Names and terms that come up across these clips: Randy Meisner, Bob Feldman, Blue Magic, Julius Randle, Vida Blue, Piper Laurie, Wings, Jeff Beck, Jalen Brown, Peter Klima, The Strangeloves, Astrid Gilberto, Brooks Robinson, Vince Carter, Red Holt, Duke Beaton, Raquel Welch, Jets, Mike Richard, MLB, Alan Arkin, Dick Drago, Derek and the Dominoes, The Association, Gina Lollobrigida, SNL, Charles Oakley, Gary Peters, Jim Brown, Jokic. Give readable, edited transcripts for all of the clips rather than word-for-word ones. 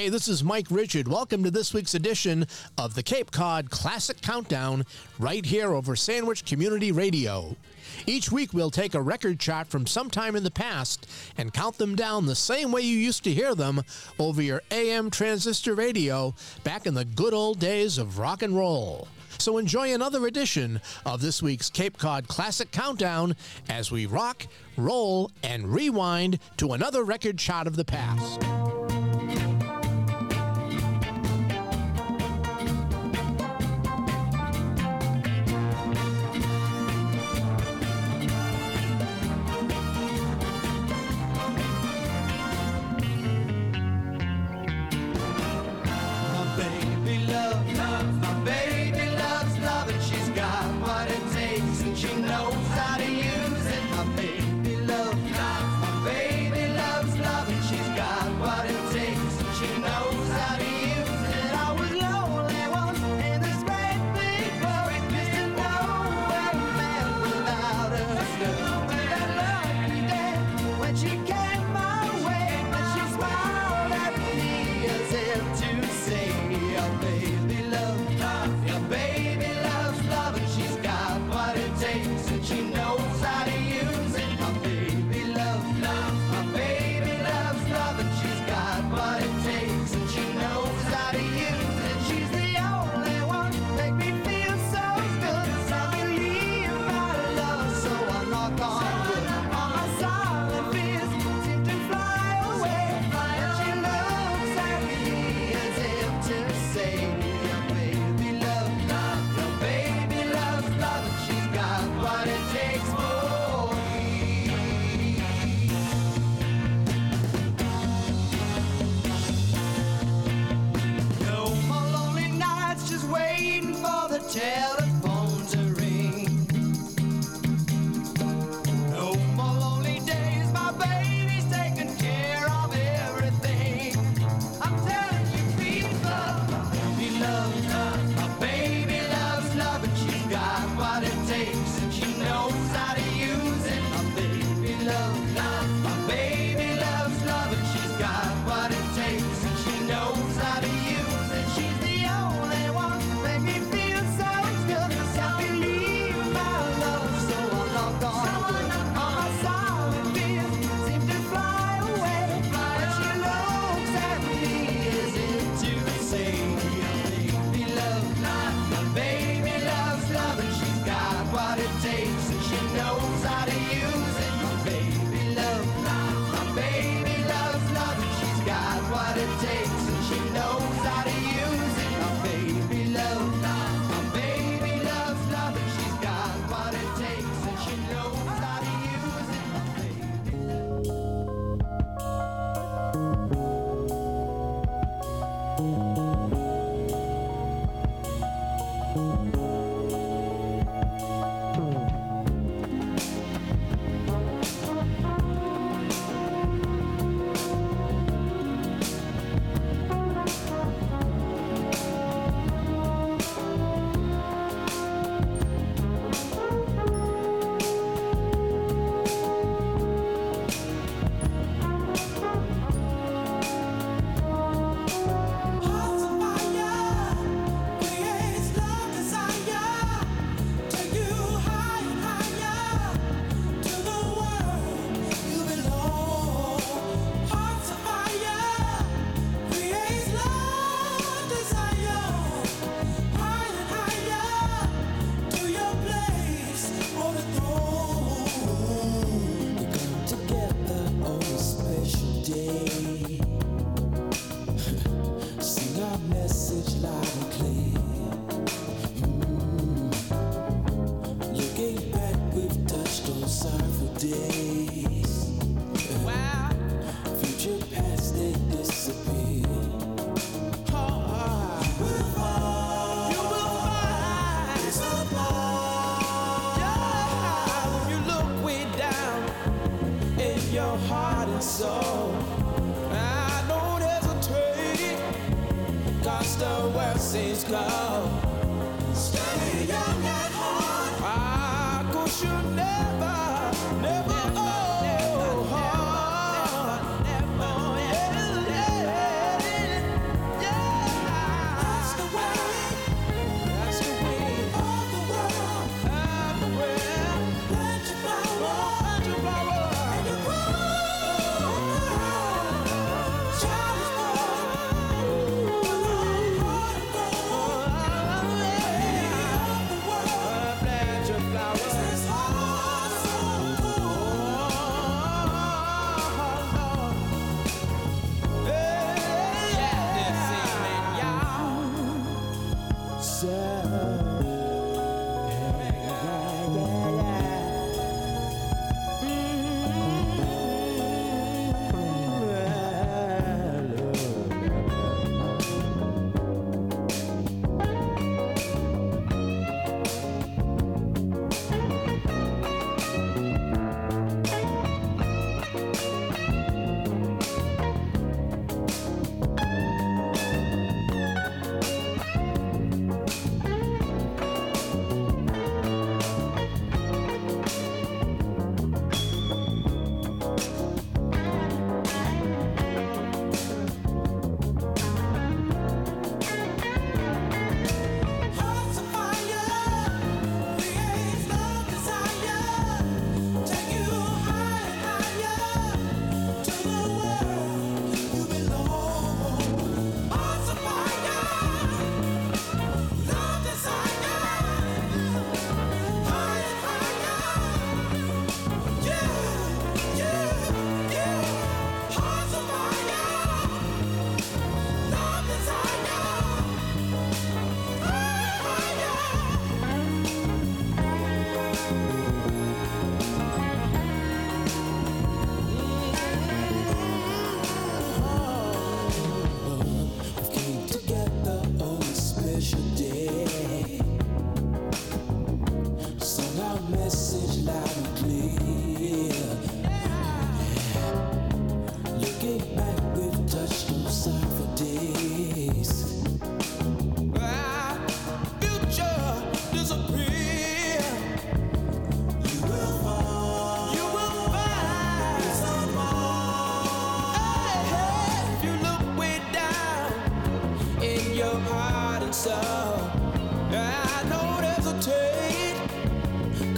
Hey, this is Mike Richard. Welcome to this week's edition of the Cape Cod Classic Countdown, right here over Sandwich Community Radio. Each week we'll take a record chart from sometime in the past and count them down the same way you used to hear them over your AM transistor radio back in the good old days of rock and roll. So enjoy another edition of this week's Cape Cod Classic Countdown as we rock, roll, and rewind to another record chart of the past.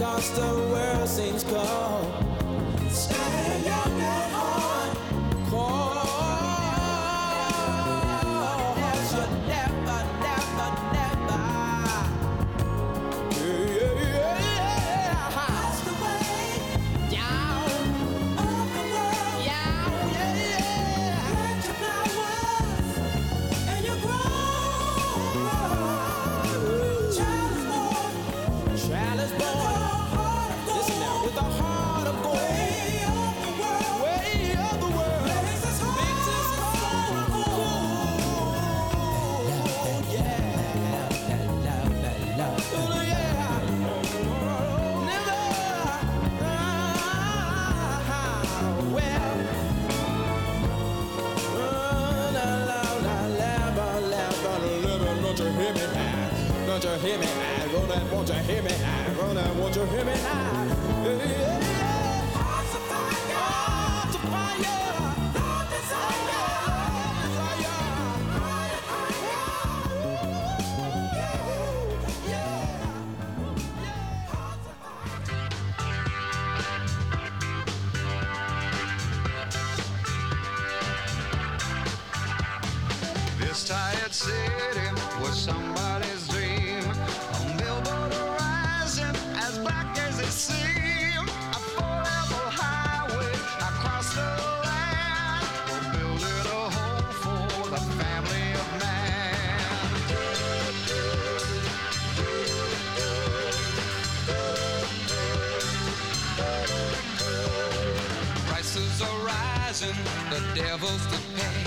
lost, the world seems cold. Stay young at heart, cold. As you never, never, never. Lost the way of the world. Plant your flowers and you grow. Chalice born. Won't you hear me? I roll that. Won't you hear me? I roll that. Won't you hear me? Hearts of fire, love desire. This tired city was somebody's dream. The devil's to pay,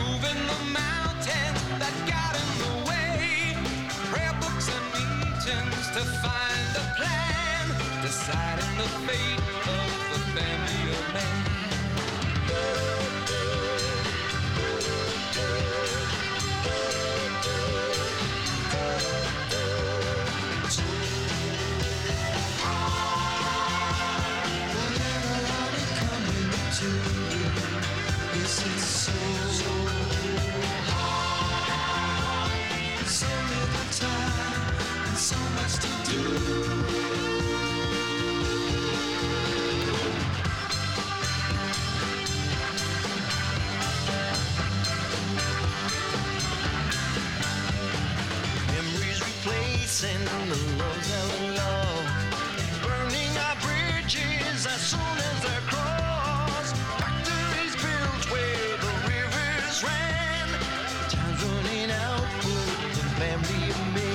moving the mountain that got in the way, prayer books and meetings to find a plan, deciding the fate of the family of man. Family of men.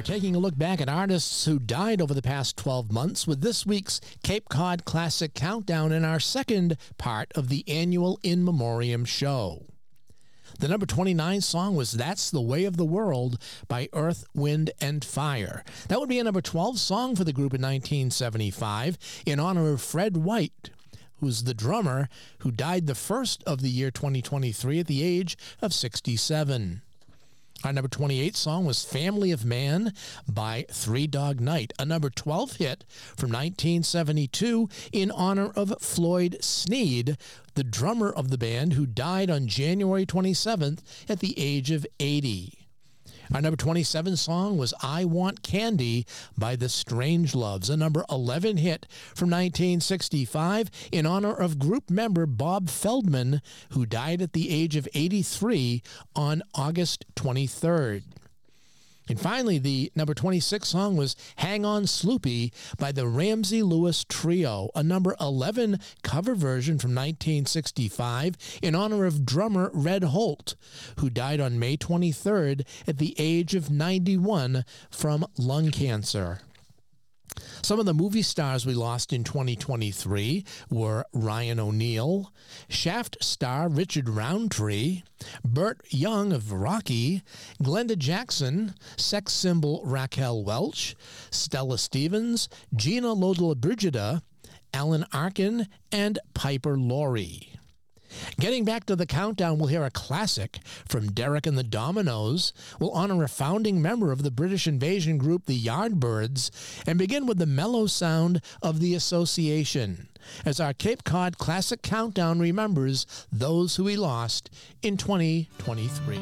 are taking a look back at artists who died over the past 12 months with this week's Cape Cod Classic Countdown in our second part of the annual In Memoriam show. The number 29 song was That's the Way of the World by Earth, Wind and Fire. That would be a number 12 song for the group in 1975 in honor of Fred White, who's the drummer who died the first of the year 2023 at the age of 67. Our number 28 song was Family of Man by Three Dog Night, a number 12 hit from 1972 in honor of Floyd Sneed, the drummer of the band who died on January 27th at the age of 80. Our number 27 song was I Want Candy by The Strangeloves, a number 11 hit from 1965 in honor of group member Bob Feldman, who died at the age of 83 on August 23rd. And finally, the number 26 song was Hang On Sloopy by the Ramsey Lewis Trio, a number 11 cover version from 1965 in honor of drummer Red Holt, who died on May 23rd at the age of 91 from lung cancer. Some of the movie stars we lost in 2023 were Ryan O'Neal, Shaft star Richard Roundtree, Burt Young of Rocky, Glenda Jackson, sex symbol Raquel Welch, Stella Stevens, Gina Lollobrigida, Alan Arkin, and Piper Laurie. Getting back to the countdown, we'll hear a classic from Derek and the Dominoes. We'll honor a founding member of the British invasion group, the Yardbirds, and begin with the mellow sound of the Association, as our Cape Cod Classic Countdown remembers those who we lost in 2023.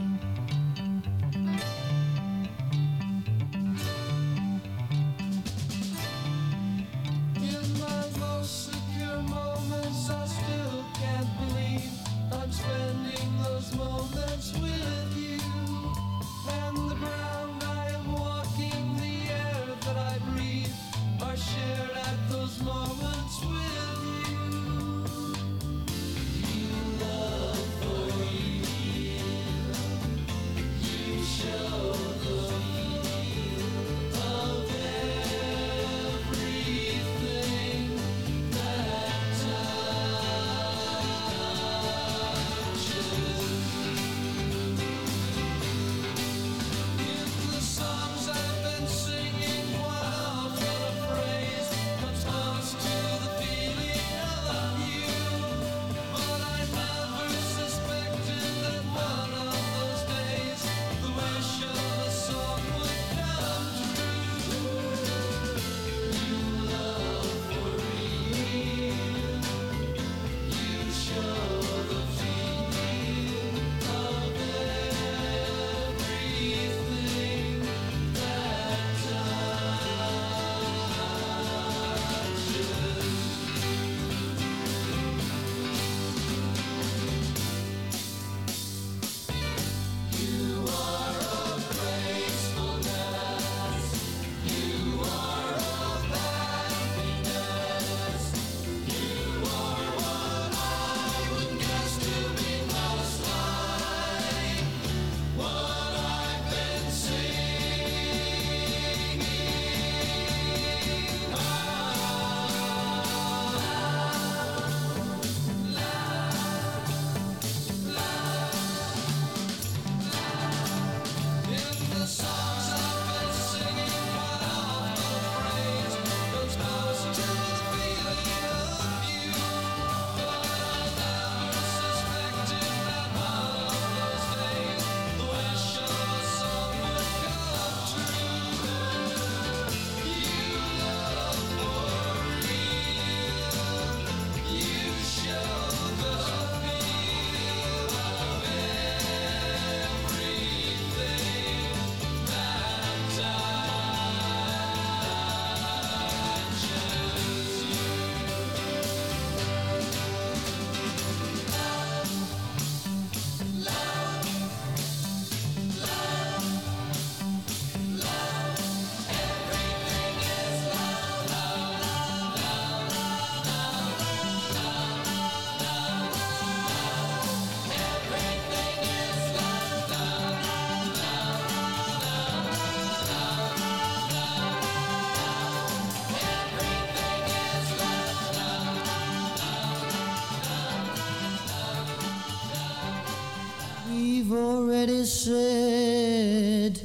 we've already said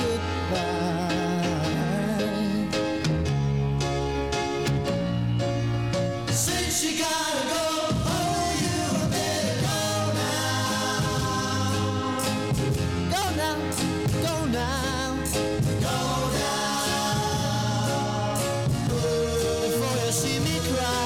goodbye. Since you gotta go, oh, you better go now. Go now, go now, go now, before you see me cry.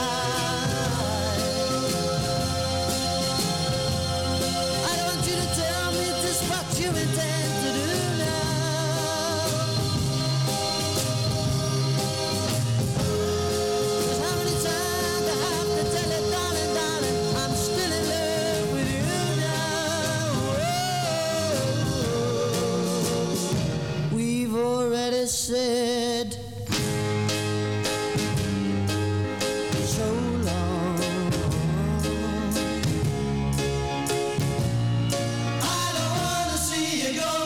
Said so long. I don't wanna see you go.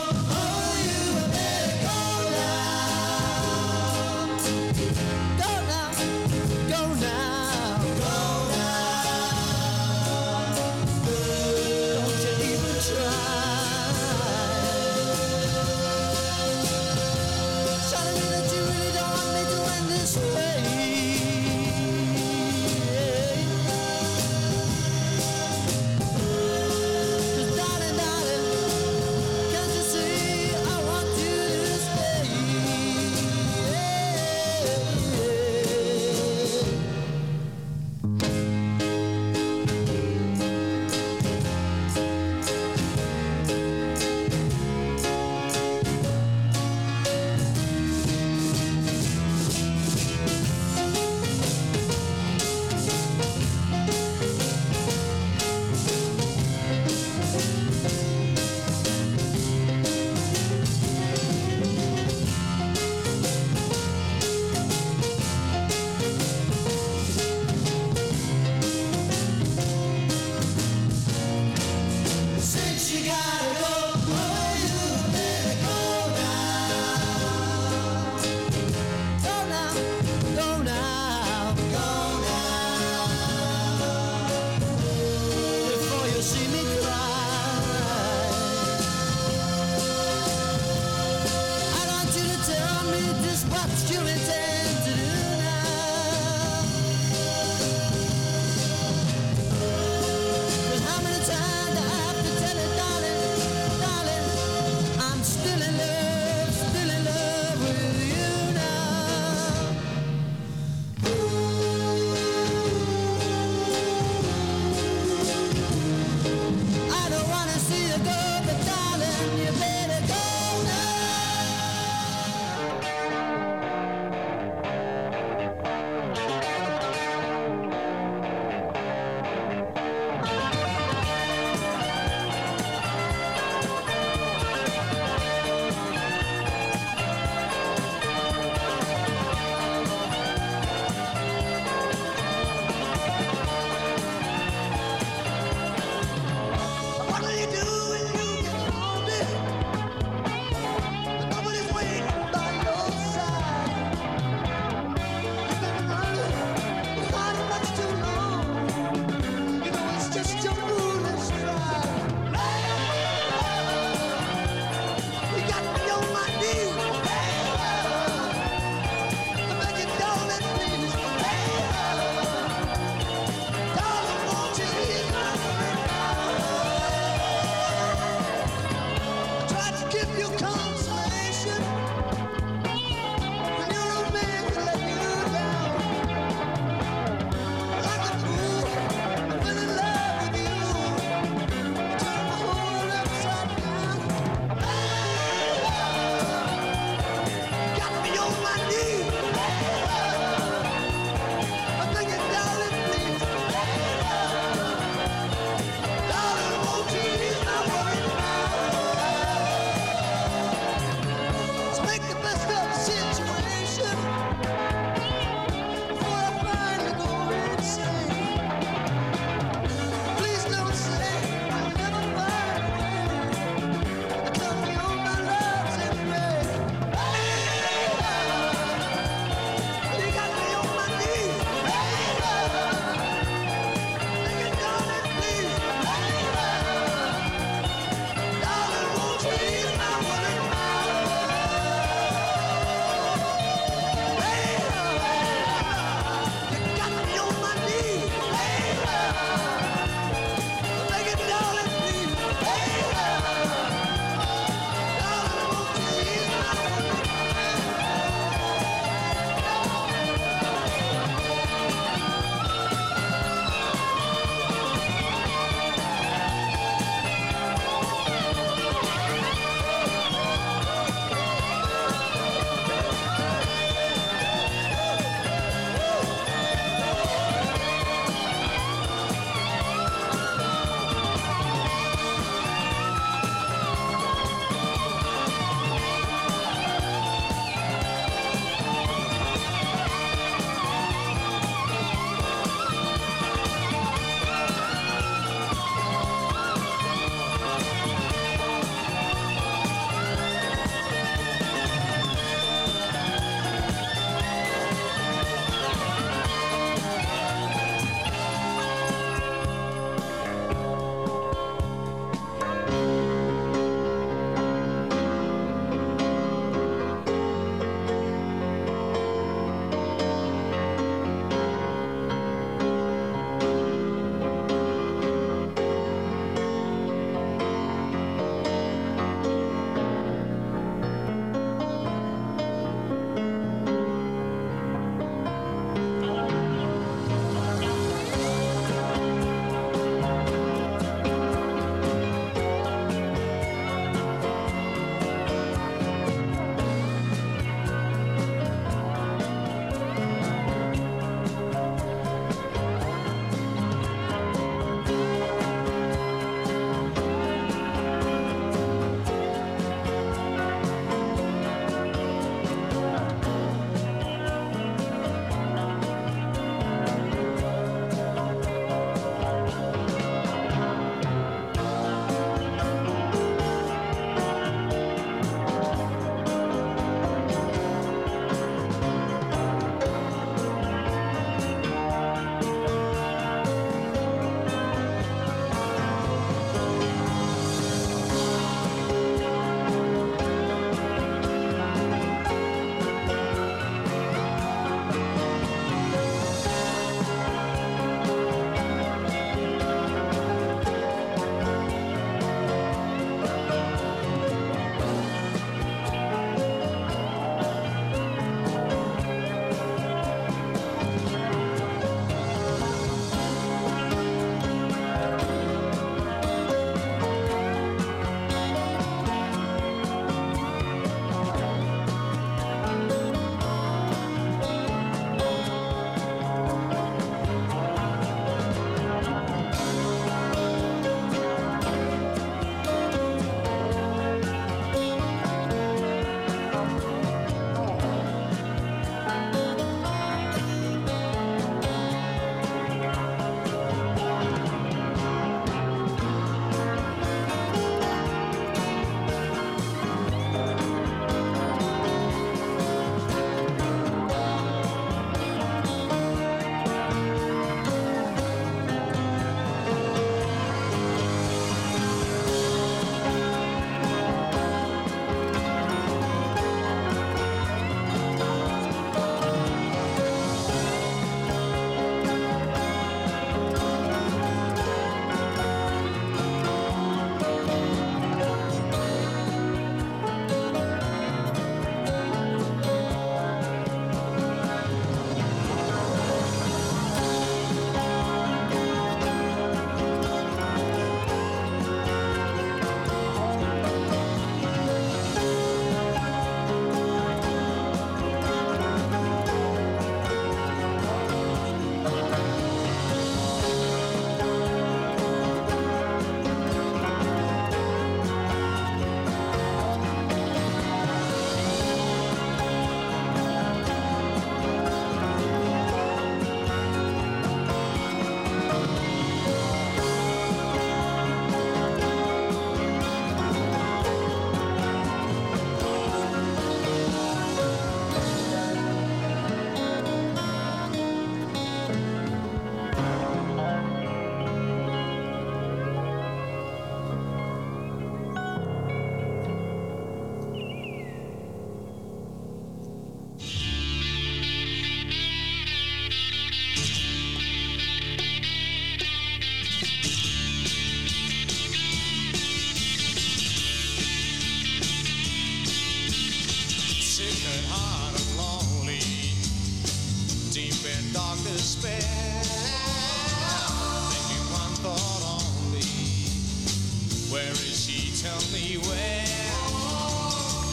anywhere.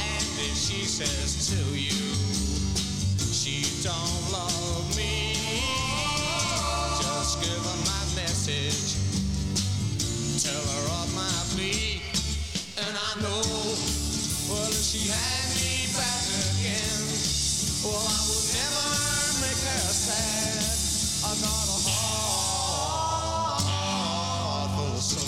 And if she says to you, she don't love me, just give her my message, tell her of my plea. And I know, well, if she had me back again, well, I would never make her sad. I got a heart full of soul.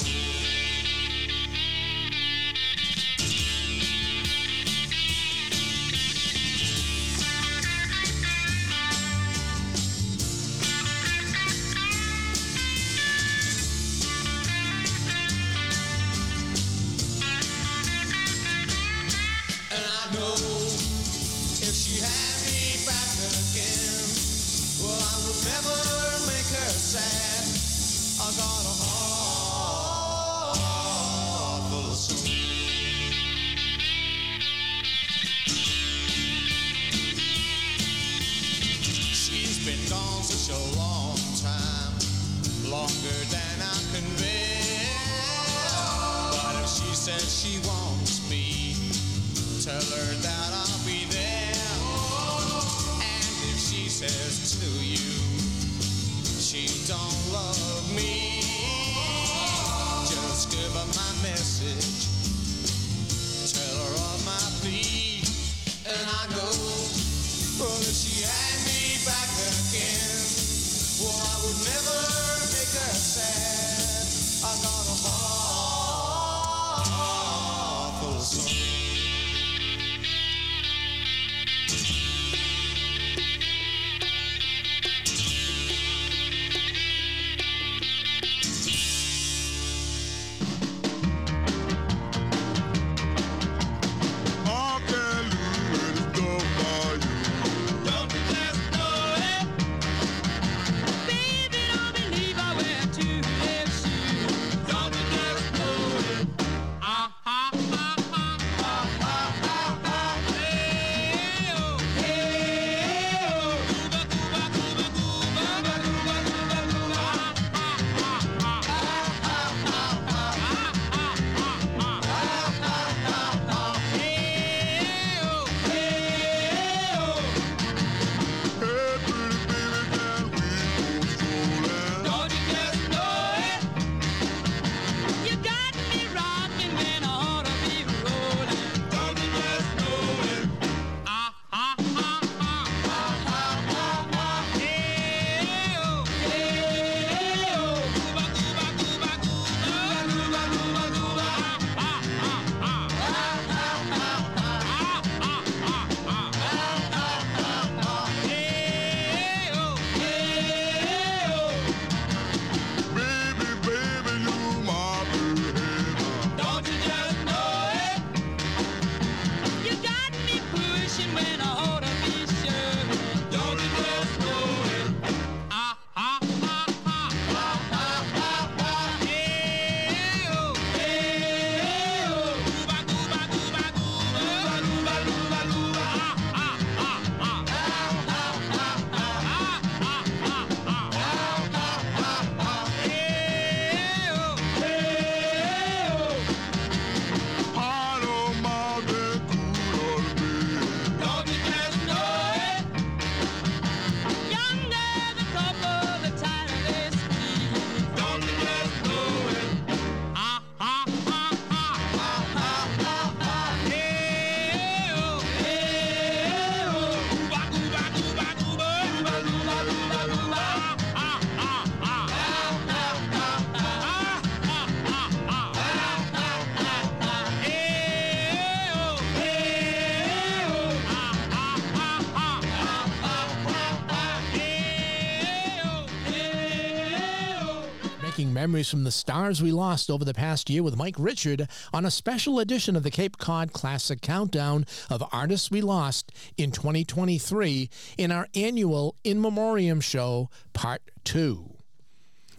Memories from the stars we lost over the past year with Mike Richard on a special edition of the Cape Cod Classic Countdown of Artists We Lost in 2023 in our annual In Memoriam show, Part 2.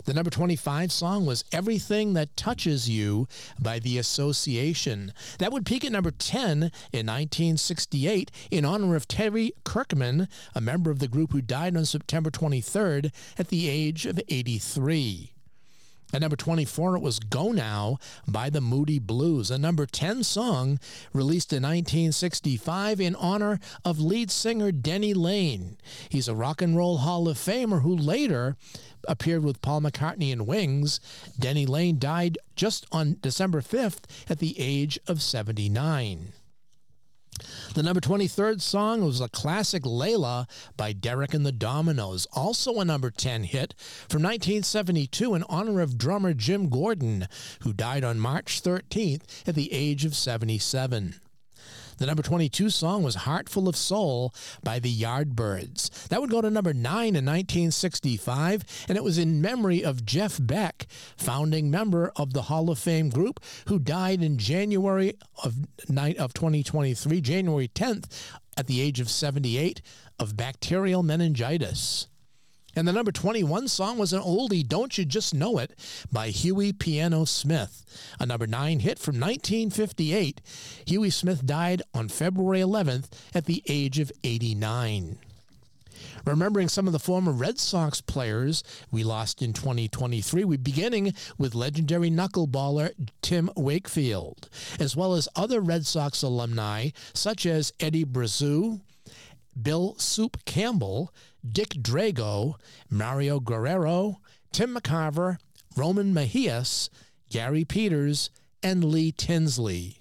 The number 25 song was Everything That Touches You by The Association. That would peak at number 10 in 1968 in honor of Terry Kirkman, a member of the group who died on September 23rd at the age of 83. At number 24, it was Go Now by the Moody Blues, a number 10 song released in 1965 in honor of lead singer Denny Lane. He's a Rock and Roll Hall of Famer who later appeared with Paul McCartney and Wings. Denny Lane died just on December 5th at the age of 79. The number 23rd song was a classic, Layla by Derek and the Dominoes, also a number 10 hit from 1972 in honor of drummer Jim Gordon, who died on March 13th at the age of 77. The number 22 song was Heartful of Soul by the Yardbirds. That would go to number 9 in 1965, and it was in memory of Jeff Beck, founding member of the Hall of Fame group, who died in January of 2023, January 10th, at the age of 78, of bacterial meningitis. And the number 21 song was an oldie, Don't You Just Know It, by Huey Piano Smith, a number 9 hit from 1958. Huey Smith died on February 11th at the age of 89. Remembering some of the former Red Sox players we lost in 2023, we're beginning with legendary knuckleballer Tim Wakefield, as well as other Red Sox alumni such as Eddie Brazeau, Bill Soup Campbell, Dick Drago, Mario Guerrero, Tim McCarver, Roman Mejias, Gary Peters, and Lee Tinsley.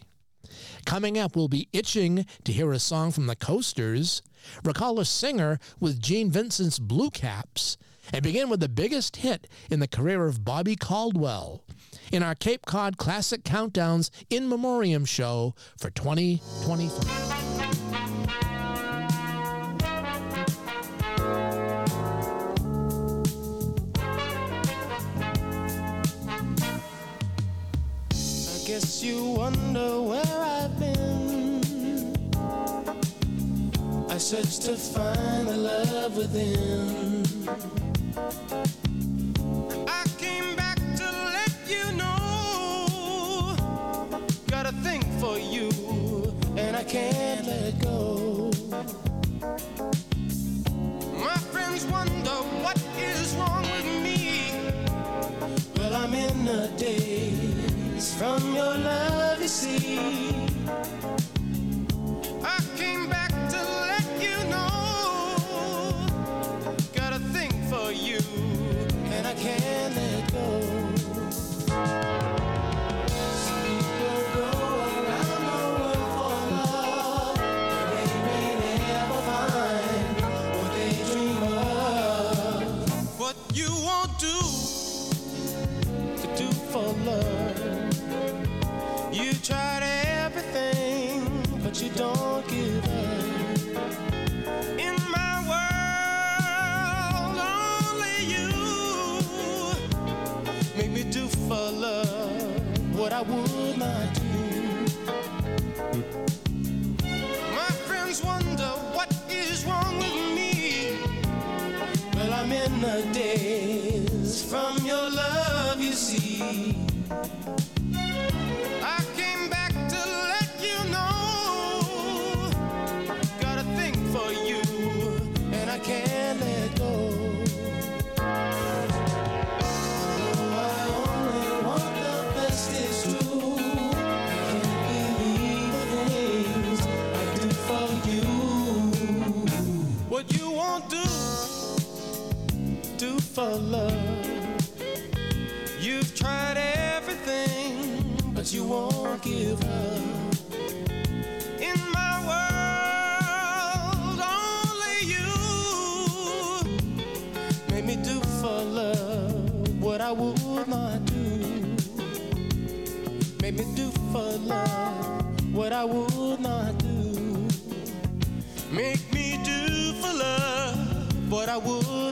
Coming up, we'll be itching to hear a song from the Coasters, recall a singer with Gene Vincent's Blue Caps, and begin with the biggest hit in the career of Bobby Caldwell in our Cape Cod Classic Countdown's In Memoriam show for 2023. Guess you wonder where I've been. I searched to find the love within. I came back to let you know, got a thing for you, and I can't let it go. My friends wonder what is wrong with me. Well, I'm in a daze from your love, you see. I came back to let you know, got a thing for you, and I can't let go. Don't give up. In my world, only you make me do for love what I would not do. My friends wonder what is wrong with me. Well, I'm in a daze from your love, you see. I came back to let you know, can't let go. I would not do. Make me do for love what I would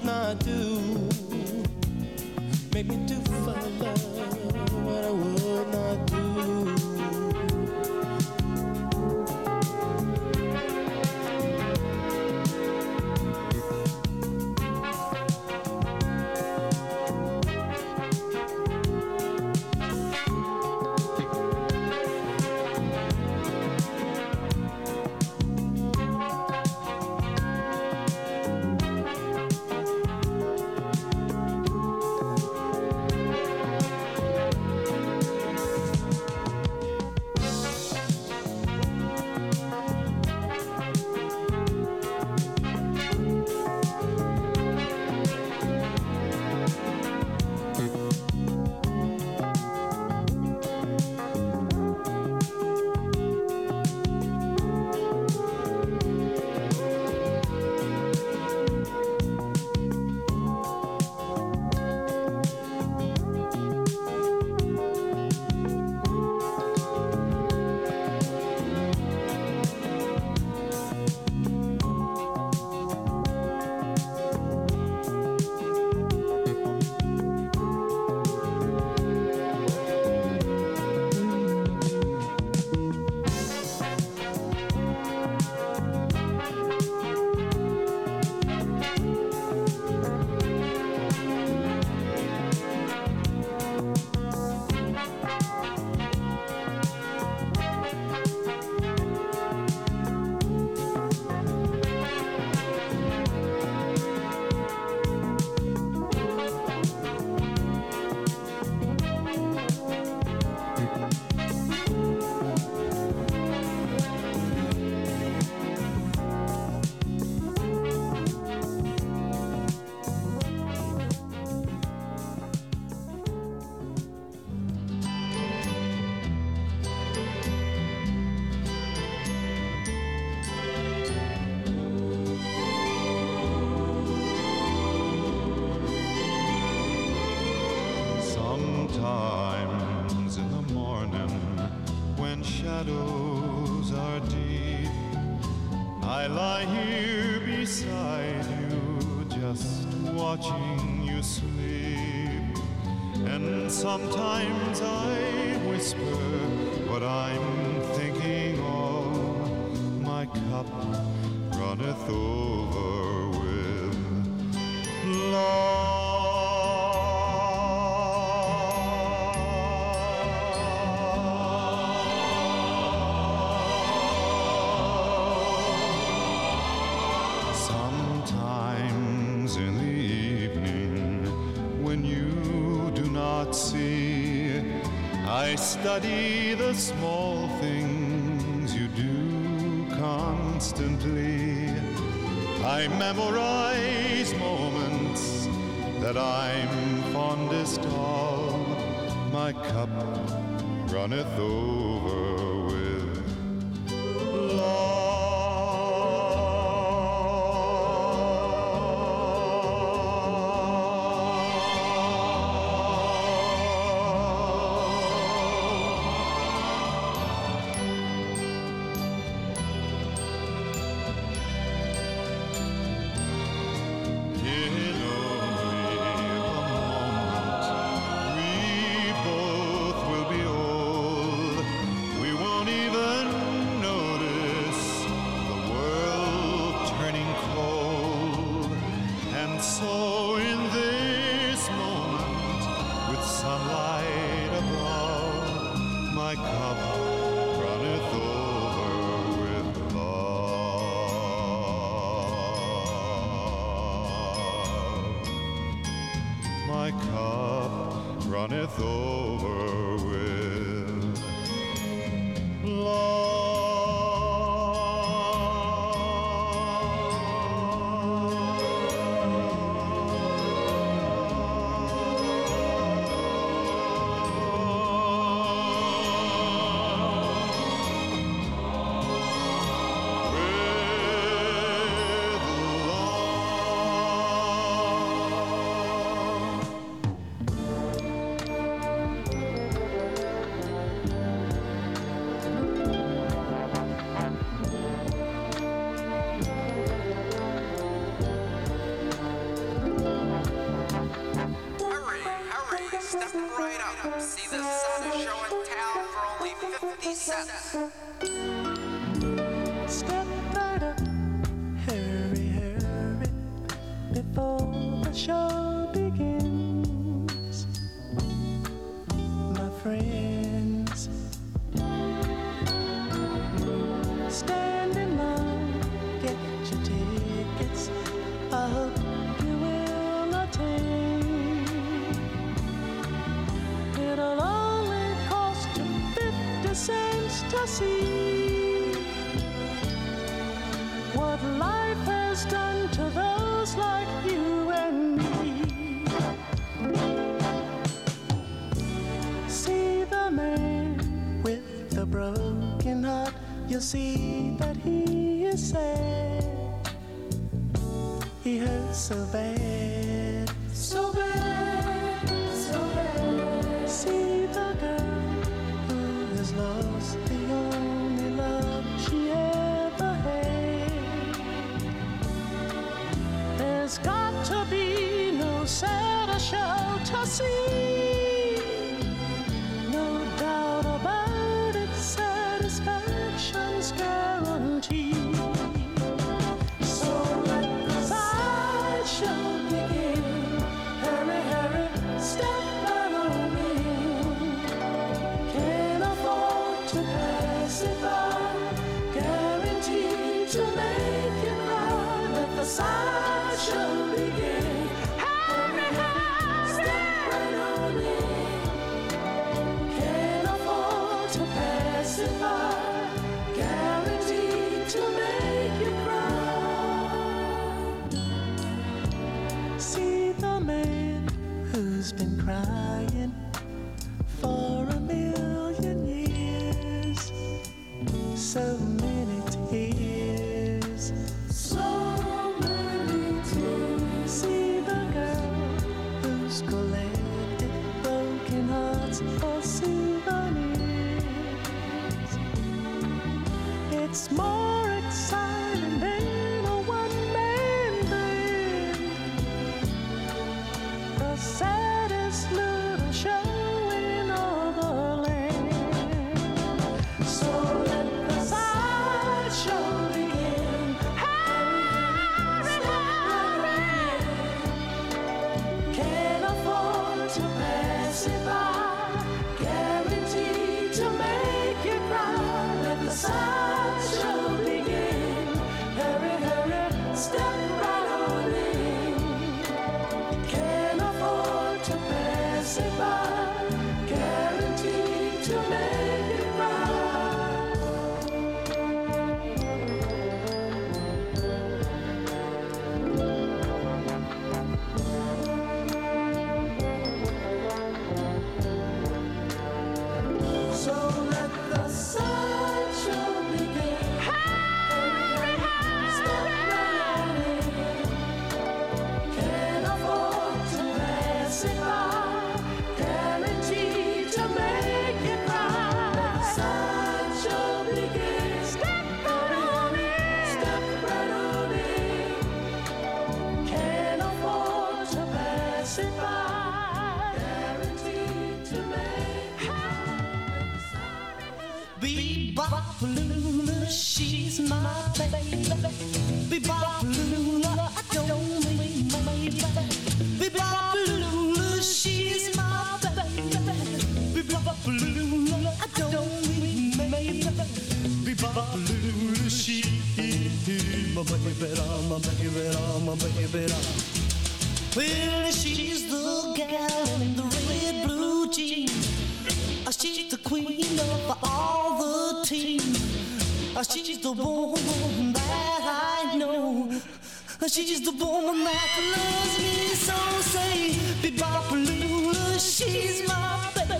not do. Make me do for love what I would not do. lie here beside you, just watching you sleep. And sometimes I whisper what I'm thinking of. My cup runneth over with love. I study the small things you do constantly. I memorize moments that I'm fondest of. My cup runneth over with love. It's more exciting than Bebop Lula, she's my baby. Bebop Lula, I don't mean baby. Bebop Lula, she's my baby. Bebop Lula, I don't mean baby. Bebop Lula, she's my baby, my baby, my baby. Well, she's the gal in the red blue jeans. She's the queen of all the teams. She's the woman that I know. She's the woman that loves me so. Say, Bebopalula, she's my baby.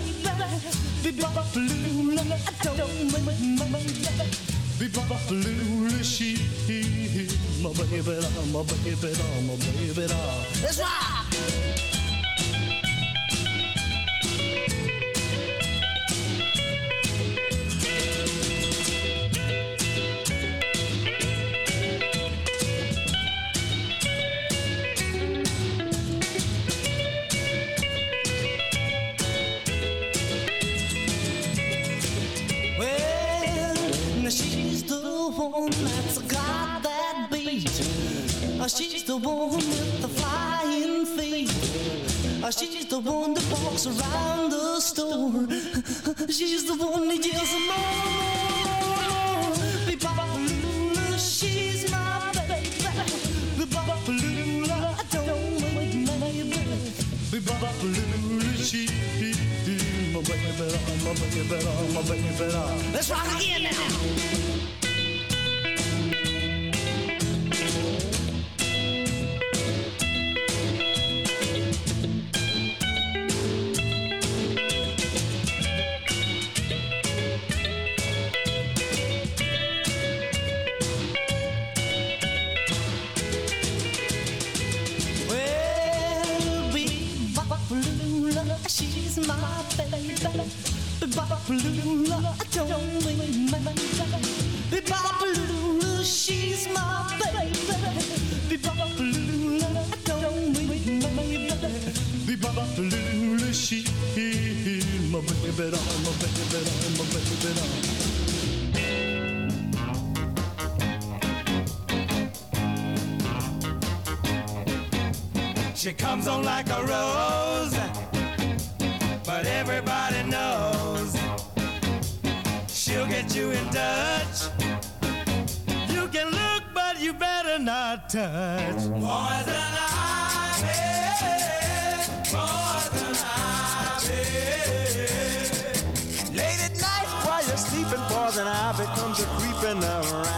Bebopalula, I don't mind. Bebopalula, she's my baby, my baby, my baby. That's right. That's got that beat. She's the one with the flying feet. She's the one that walks around the store. She's the one that yells more. Bebopalula, she's my baby. Bebopalula, I don't wait, baby. Bebopalula, she's my baby, my baby, my baby. Let's rock again now. My baby, Bebopalula, I don't mean baby. Bebopalula, she's my baby. Bebopalula, I don't mean baby. Bebopalula, she's my baby, my baby, my baby. She comes on like a rose, but everybody knows she'll get you in touch. You can look, but you better not touch. Poison ivy, poison ivy. Late at night while you're sleeping, poison ivy comes a creeping around.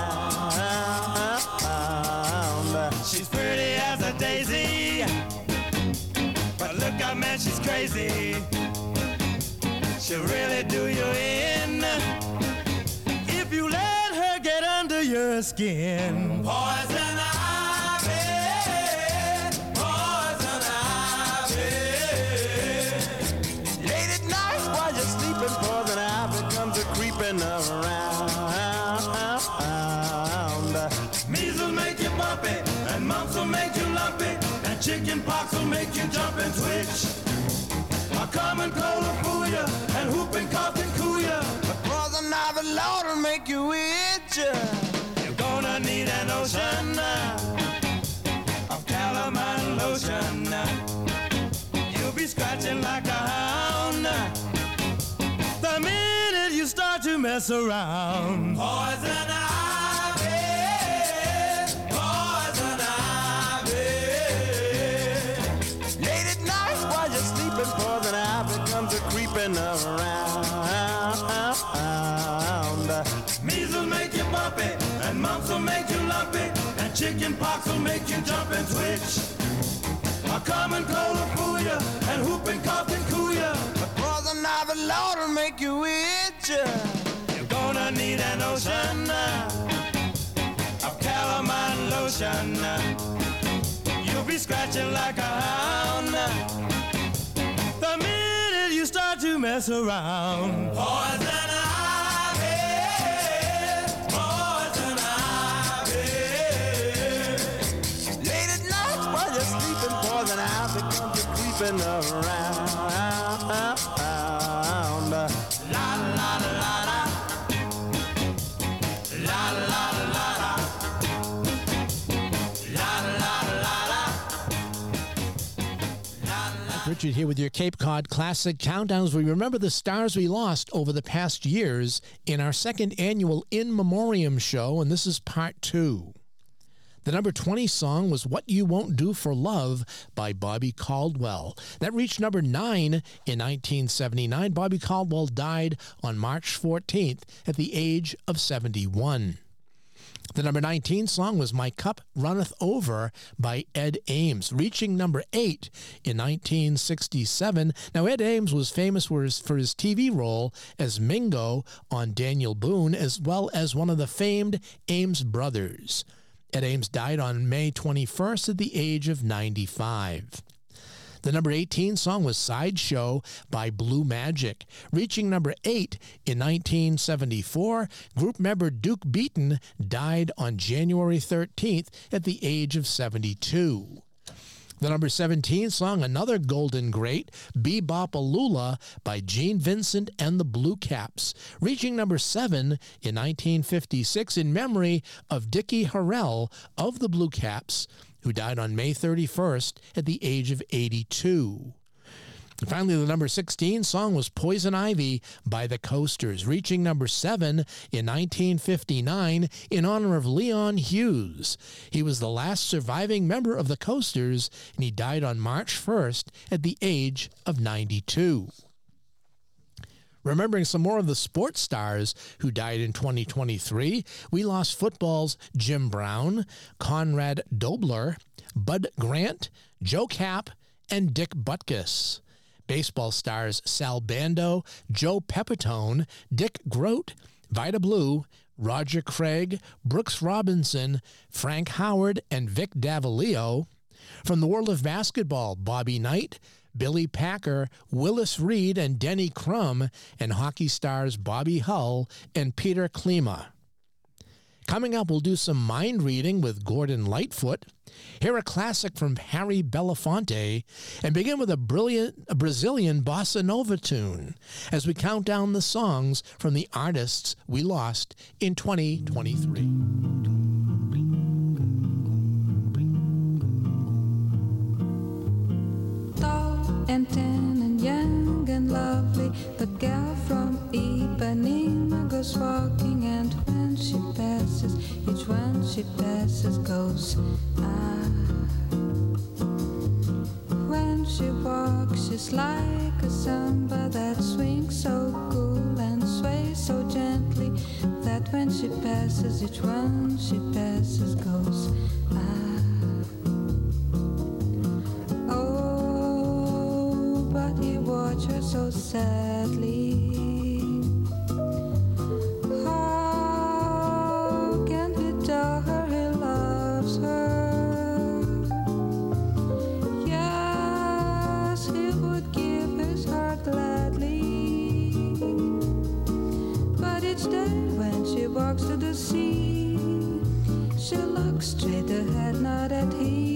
She's pretty as a daisy, but look out, man, she's crazy. She'll really do you in if you let her get under your skin. Poison ivy, poison ivy. Late at night while you're sleeping, poison ivy comes a creeping around. Measles make you bumpy, and mumps will make you lumpy, and chicken pox will make you jump and twitch. A common cold will fool ya, and whooping cough and coo ya, but poison ivy, Lord, will make you itch. You're gonna need an ocean of calamine lotion. You'll be scratching like a hound the minute you start to mess around. Poison ivy, poison ivy. Late at night while you're sleeping, poison comes a creeping around. Measles make you bumpy, and mumps will make you lumpy, and chicken pox will make you jump and twitch. A common cold will fool ya, and whooping cough and coo ya, but poison ivy, Lord, will make you itch. You're gonna need an ocean of calamine lotion. You'll be scratching like a hound the minute you start to mess around. Poison ivy, poison ivy. Late at night while you're sleeping, poison ivy comes a creeping around. La la la la, Richard here with your Cape Cod Classic Countdown. We remember the stars we lost over the past years in our second annual In Memoriam show, and this is part two. The number 20 song was What You Won't Do for Love by Bobby Caldwell. That reached number 9 in 1979. Bobby Caldwell died on March 14th at the age of 71. The number 19 song was My Cup Runneth Over by Ed Ames, reaching number 8 in 1967. Now, Ed Ames was famous for his TV role as Mingo on Daniel Boone, as well as one of the famed Ames brothers. Ed Ames died on May 21st at the age of 95. The number 18 song was Sideshow by Blue Magic, reaching number 8 in 1974. Group member Duke Beaton died on January 13th at the age of 72. The number 17 song, another golden great, Bebopaloola by Gene Vincent and the Blue Caps, reaching number 7 in 1956 in memory of Dickie Harrell of the Blue Caps, who died on May 31st at the age of 82. And finally, the number 16 song was Poison Ivy by The Coasters, reaching number 7 in 1959 in honor of Leon Hughes. He was the last surviving member of The Coasters, and he died on March 1st at the age of 92. Remembering some more of the sports stars who died in 2023, we lost football's Jim Brown, Conrad Dobler, Bud Grant, Joe Kapp, and Dick Butkus. Baseball stars Sal Bando, Joe Pepitone, Dick Grote, Vida Blue, Roger Craig, Brooks Robinson, Frank Howard, and Vic Davalio. From the world of basketball, Bobby Knight, Billy Packer, Willis Reed, and Denny Crum, and hockey stars Bobby Hull and Peter Klima. Coming up, we'll do some mind reading with Gordon Lightfoot, hear a classic from Harry Belafonte, and begin with a brilliant Brazilian bossa nova tune as we count down the songs from the artists we lost in 2023. And tan and young and lovely, the gal from Ipanema goes walking, and when she passes, each one she passes goes ah. When she walks, she's like a samba that swings so cool and sways so gently, that when she passes, each one she passes goes ah. Watch her so sadly. How can he tell her he loves her? Yes, he would give his heart gladly. But each day when she walks to the sea, she looks straight ahead, not at him.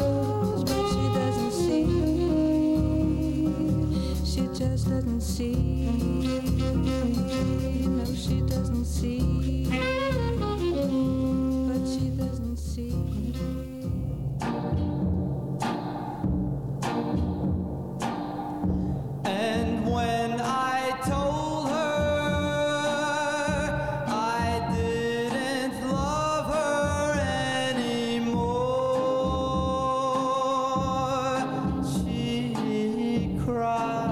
She doesn't see. She just just doesn't see. No, she doesn't see. But she doesn't see. And when I told her I didn't love her anymore, she cried.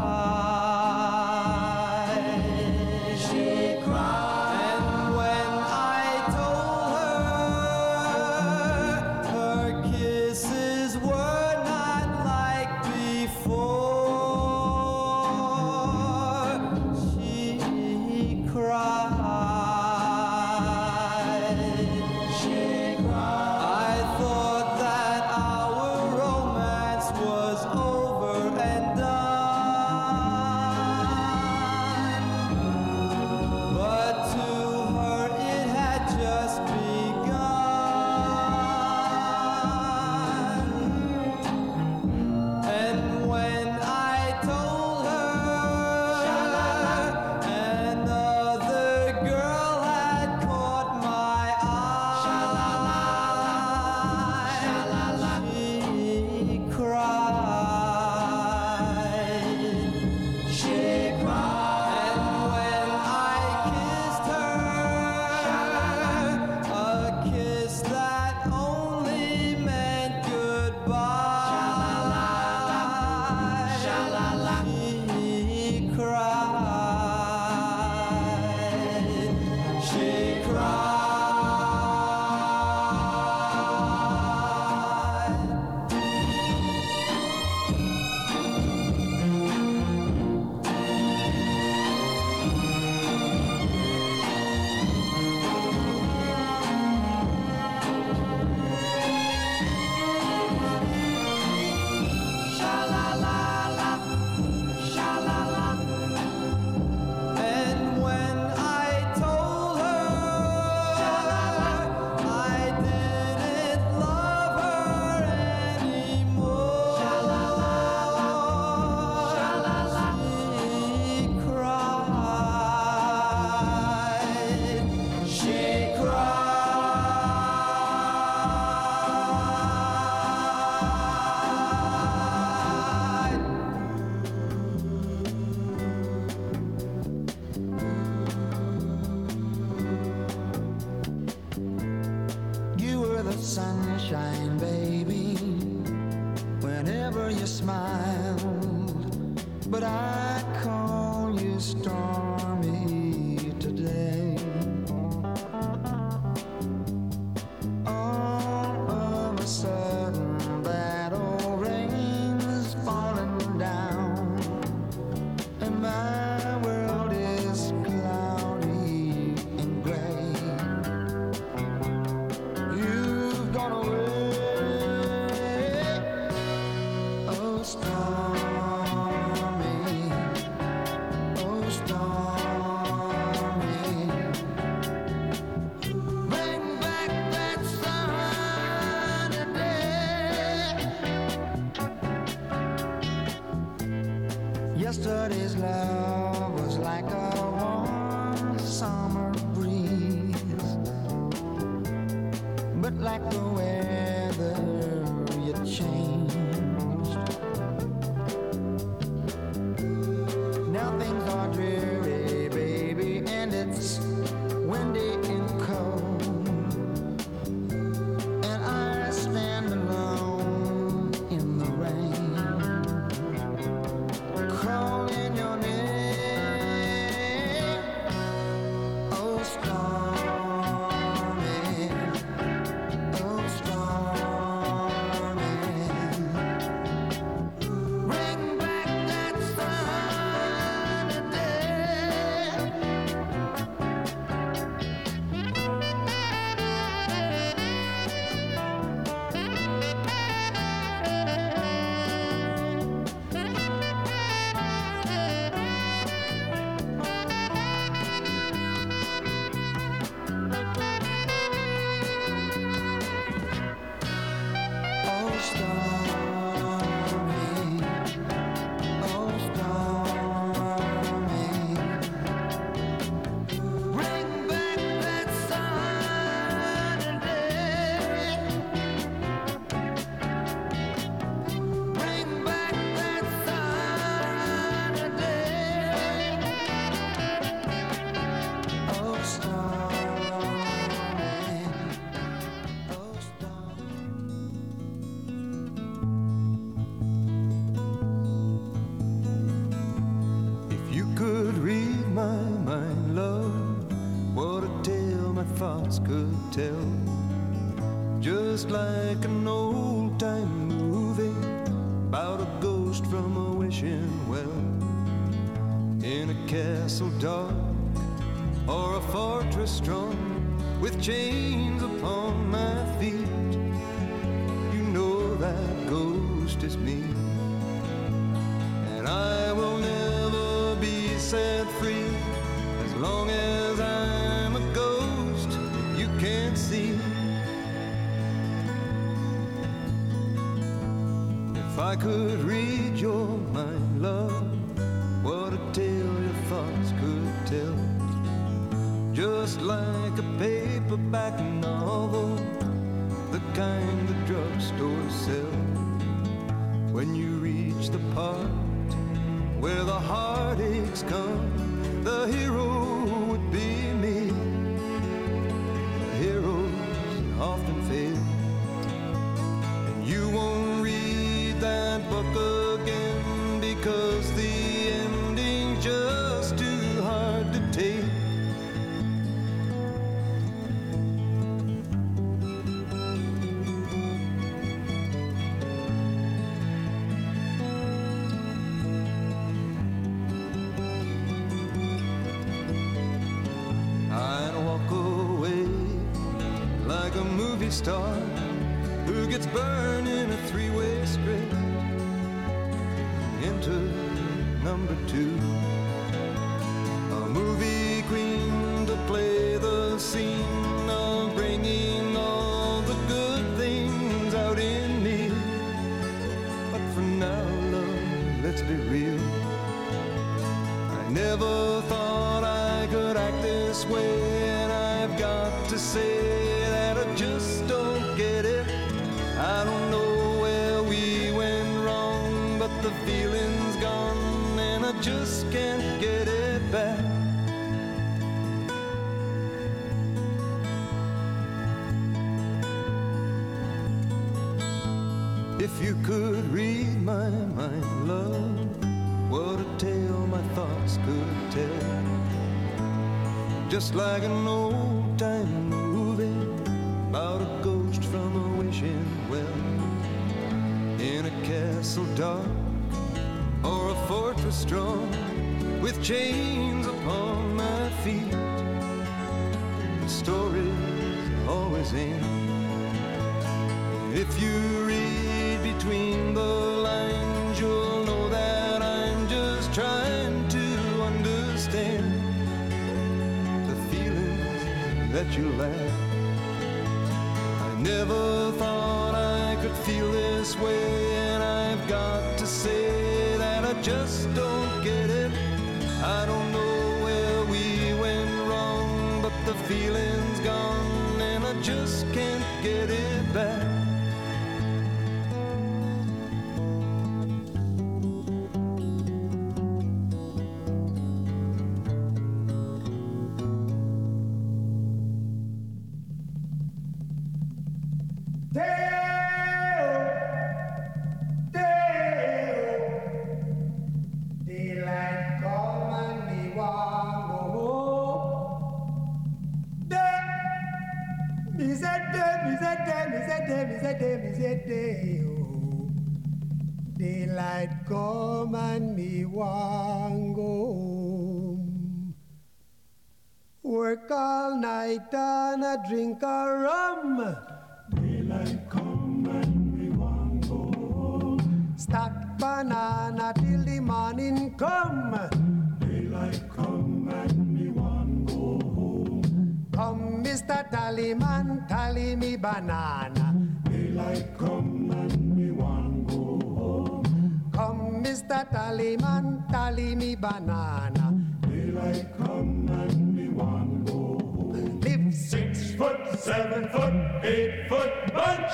She cried. And when I told her her kisses were not like before, she cried. She cried. I thought that our romance was over and done, but to her it had just begun. And when I told her another girl had caught my eye, she cried. She cried. And when I kissed her, a kiss that only meant goodbye, she cried. She cried. And when I told her I didn't love her anymore, she cried. She cried. You were the sunshine, baby, whenever you smiled. But I call you stormy today. All of a sudden, that old rain's falling down, and my world is cloudy and gray. You've gone away, oh stormy, oh stormy. Bring back that sun today. Yesterday's love was like a warm summer breeze, but like the weather, you changed. Now things are dreary, baby, and it's windy and cold, and I stand alone in the rain, calling your name. Oh stormy, oh just like an old-time movie about a ghost from a wishing well in a castle dark or a fortress strong with chains upon my feet. You know that ghost is me, and I will never be set free as long as I'm a ghost you can't see. If I could read your mind, love, what a tale your thoughts could tell. Just like a paperback novel, the kind the drugstore sells. When you reach the part where the heartaches come, the hero would be me. The heroes often fail, and you won't that book again, because the ending's just too hard to take. I'd walk away like a movie star who gets burned in a three-way script. Enter number two, a movie queen to play the scene of bringing all the good things out in me. But for now, love, let's be real. I never thought I could act this way, and I've got to say that I just don't get it. I don't know where we went wrong, but the feeling's gone and I just can't get it back. If you could read my mind, love, what a tale my thoughts could tell. Just like an old-time movie about a ghost from a wishing well in a castle dark or a fortress strong with chains upon my feet. Stories always end. If you read between the lines, you'll know that I'm just trying to understand the feelings that you lack. Never thought I could feel this way, and I've got to say that I just don't get it. I don't know where we went wrong, but the feeling's gone and I just can't get it back. Daylight come and me wan go home. Work all night and a drink a rum. Daylight come and me wan go home. Stack banana till the morning come. Daylight come and me wan go home. Come, Mr. Tallyman, tally me banana. Daylight come and me wan go home. Come, Mr. Tallyman, tally me banana. Daylight come and me wan go home. Live 6 foot, 7 foot, 8 foot bunch.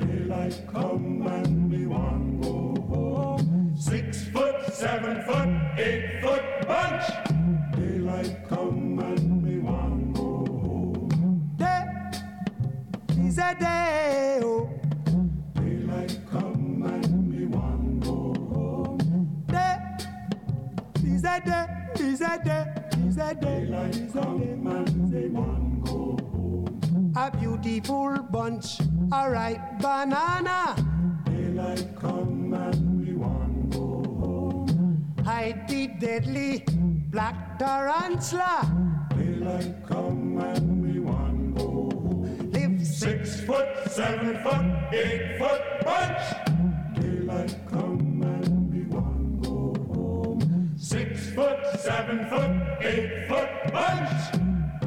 Daylight come and me wan go home. 6 foot, 7 foot, 8 foot bunch. Daylight come and me wan go home. Day is a day. Oh. Daylight come and me wan go home. Day is a day, is a day, is a day. Daylight come and me wan go home. A beautiful bunch. a ripe banana. Daylight come and we want to go home. Hide the deadly black tarantula. Daylight come and we want to go home. Live 6 foot, 7 foot, 8 foot bunch. Daylight come and we want to go home. 6 foot, 7 foot, 8 foot bunch.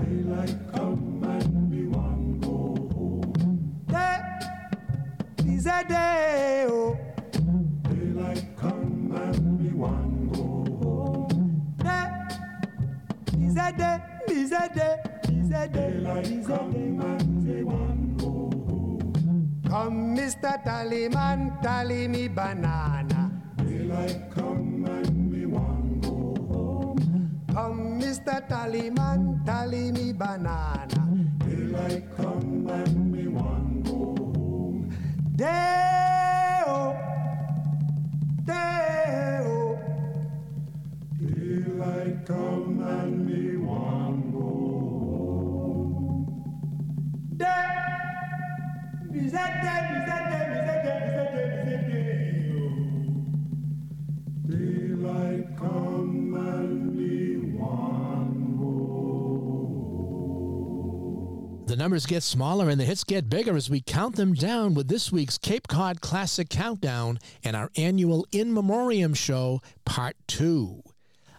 Daylight come and we want to go home. Day is a day, oh. Daylight come and we want to go home. Day is a day, is a day, is a day. Daylight come and we want to go home. Come, Mr. Tallyman, tally me banana. Daylight come and we want to go home. Come, Mr. Tallyman, tally me banana. Daylight come and we want to go home. Day-o, day-o. Daylight come and we want to go home. Day, is that day, is that day, is that day, is that day, is that day. Daylight come and we want to go home. The numbers get smaller and the hits get bigger as we count them down with this week's Cape Cod Classic Countdown and our annual In Memoriam show, Part 2.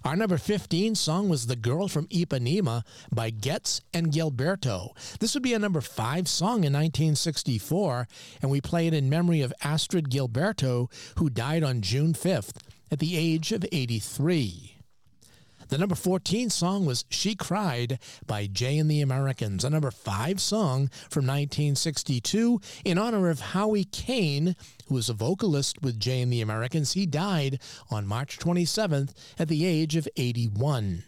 Our number 15 song was The Girl from Ipanema by Getz and Gilberto. This would be a number 5 song in 1964, and we play it in memory of Astrid Gilberto, who died on June 5th at the age of 83. The number 14 song was She Cried by Jay and the Americans, a number 5 song from 1962 in honor of Howie Kane, who was a vocalist with Jay and the Americans. He died on March 27th at the age of 81.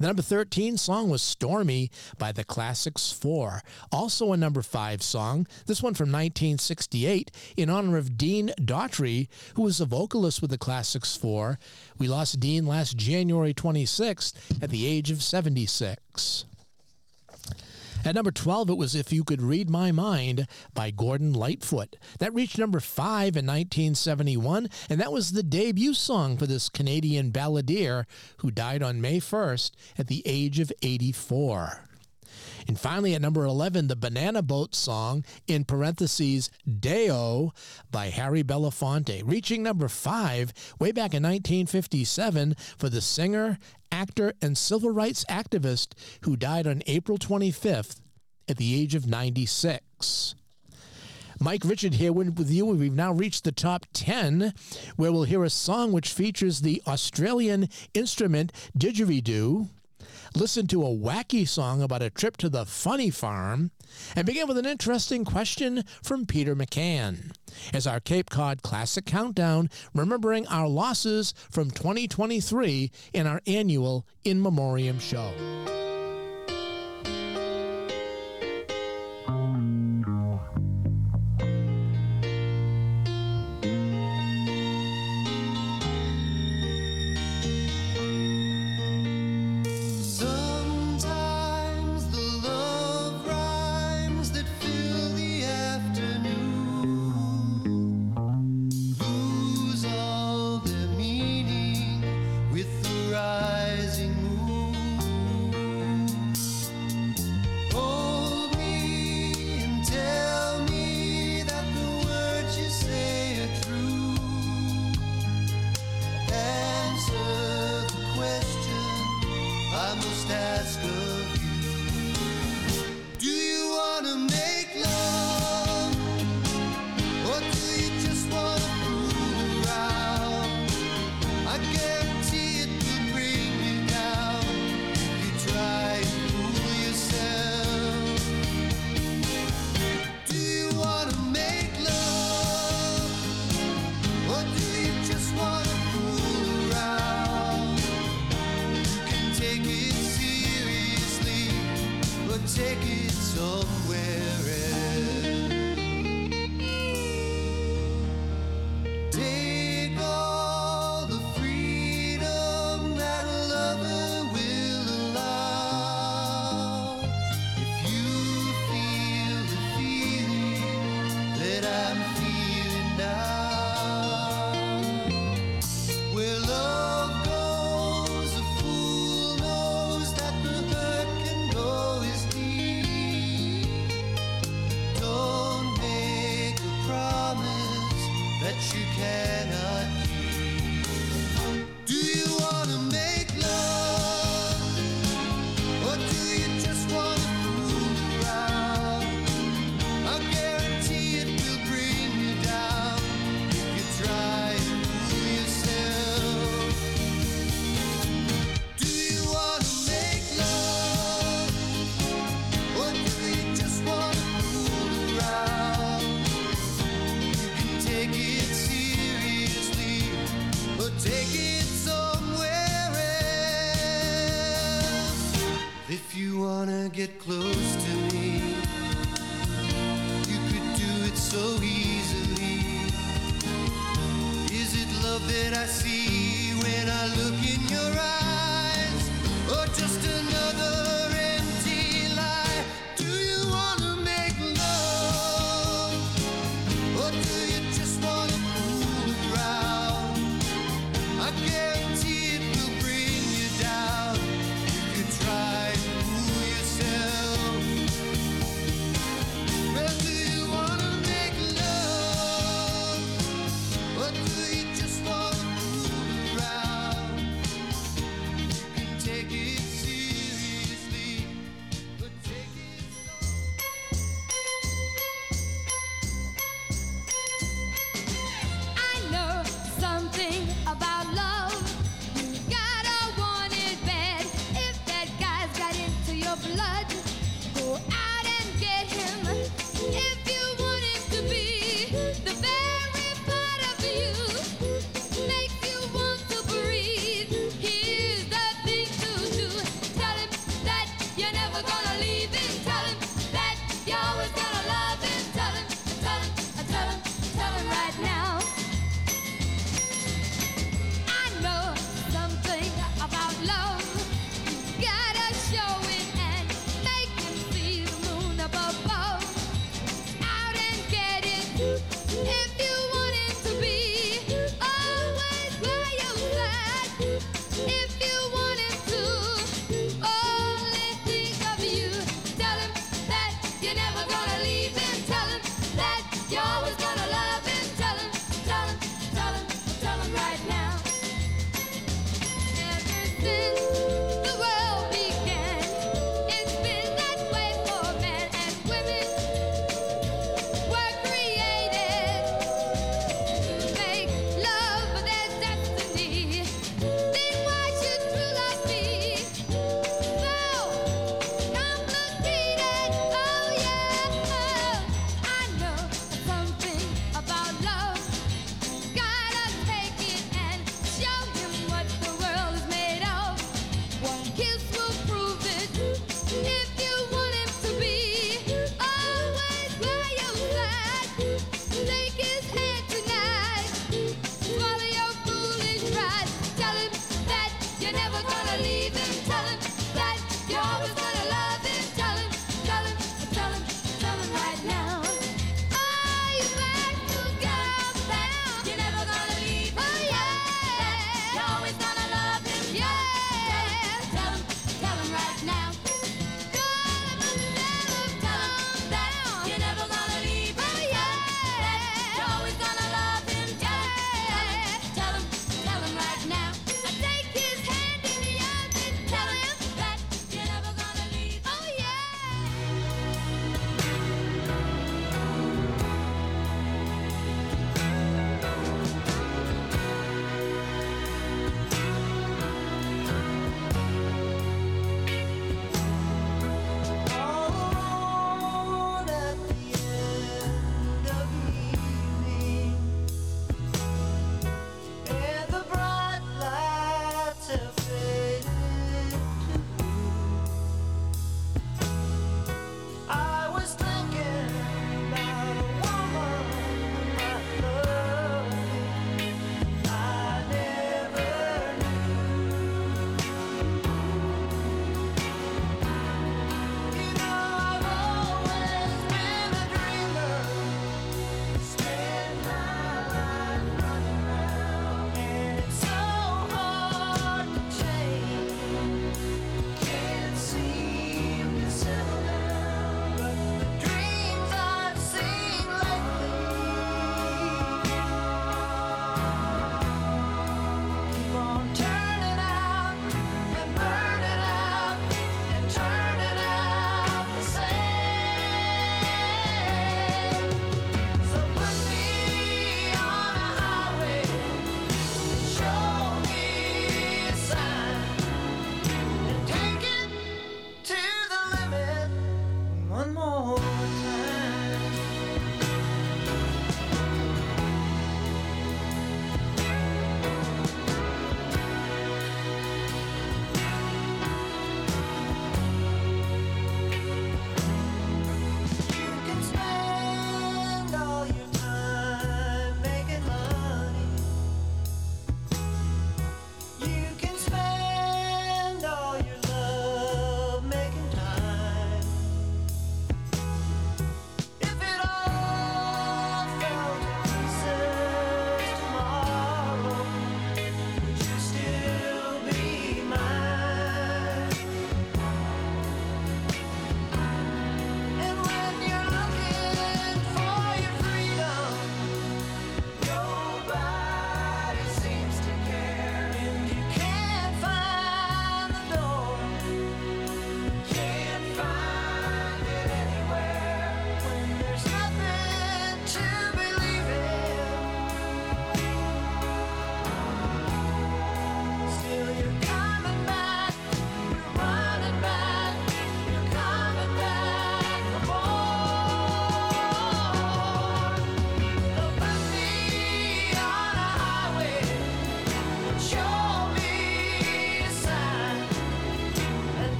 The number 13 song was Stormy by the Classics 4, also a number 5 song, this one from 1968, in honor of Dean Daughtry, who was a vocalist with the Classics 4. We lost Dean last January 26th at the age of 76. At number 12, it was If You Could Read My Mind by Gordon Lightfoot. That reached number 5 in 1971, and that was the debut song for this Canadian balladeer who died on May 1st at the age of 84. And finally, at number 11, the Banana Boat song, in parentheses, Deo, by Harry Belafonte, reaching number 5 way back in 1957 for the singer, actor, and civil rights activist who died on April 25th at the age of 96. Mike Richard here with you. We've now reached the top 10, where we'll hear a song which features the Australian instrument didgeridoo, listen to a wacky song about a trip to the funny farm, and begin with an interesting question from Peter McCann. As our Cape Cod Classic Countdown, remembering our losses from 2023 in our annual In Memoriam show. Rising moon. you cannot keep. Do you want to make love, or do you just want to fool around? I guarantee it will bring you down if you try and fool yourself. Do you want to make love, or do you just want to fool around? You can take it seriously, or take it somewhere else. If you wanna get close to me, you could do it so easily. Is it love that I see when I look in your eyes, or just another empty lie? Do you wanna make love, or do you just wanna fool around? I guarantee it will bring you down if you try to fool yourself. Well, do you wanna make love, or do you just wanna fool around? You can take it seriously, but take it so. I know something about love. You gotta want it bad. If that guy's got into your blood, go out and get him. If you want him to be the very part of you, make you want to breathe. Here's the thing to do. Tell him that you're never gonna leave him. Tell him that you're always gonna love him. Tell him right now. I know something about love. You gotta show it and make him see the moon up above. Out and get it if you want him to be always by your side. If you want him to only think of you, tell him that you're never gonna leave him. Tell him that you're always gonna love him. Tell him right now. Ever since the world began, it's been that way for men and women. Were created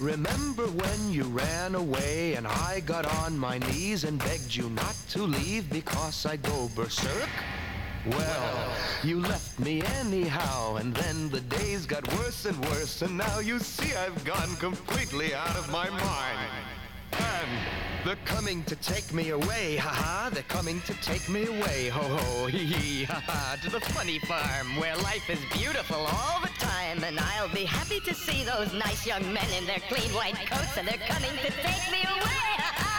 Remember when you ran away and I got on my knees and begged you not to leave because I'd go berserk? Well, you left me anyhow, and then the days got worse and worse, and now you see I've gone completely out of my mind. And they're coming to take me away, ha-ha, they're coming to take me away, ho-ho, hee-hee, ha-ha, to the funny farm where life is beautiful all the time, and I'll be happy to see those nice young men in their clean white coats, and they're coming to take me away, ha-ha.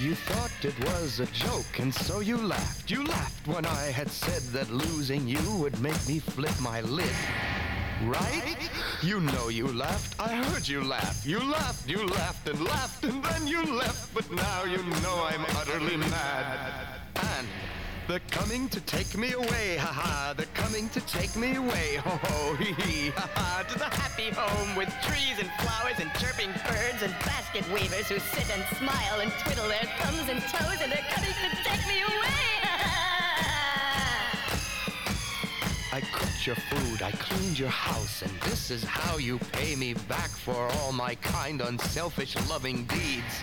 You thought it was a joke, and so you laughed. You laughed when I had said that losing you would make me flip my lid. Right? You know you laughed. I heard you laugh. You laughed, and then you left. But now you know I'm utterly mad. And they're coming to take me away, ha-ha. They're coming to take me away, ho-ho, hee-hee, ha-ha. To the happy home with trees and flowers and chirping birds and basket weavers who sit and smile and twiddle their thumbs and toes, and they're coming to take me away, ha-ha. I cooked your food, I cleaned your house, and this is how you pay me back for all my kind, unselfish, loving deeds.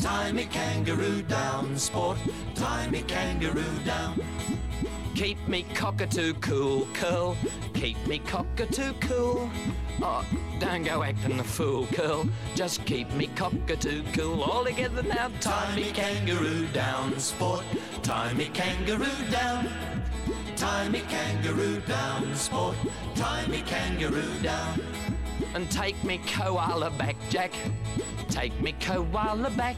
Tie me kangaroo down, sport. Tie me kangaroo down. Keep me cockatoo cool, curl. Keep me cockatoo cool. Oh, don't go acting the fool, curl. Just keep me cockatoo cool. All together now. Tie me kangaroo down, sport. Tie me kangaroo down. Tie me kangaroo down, sport. Tie me kangaroo down. And take me koala back, Jack. Take me koala back.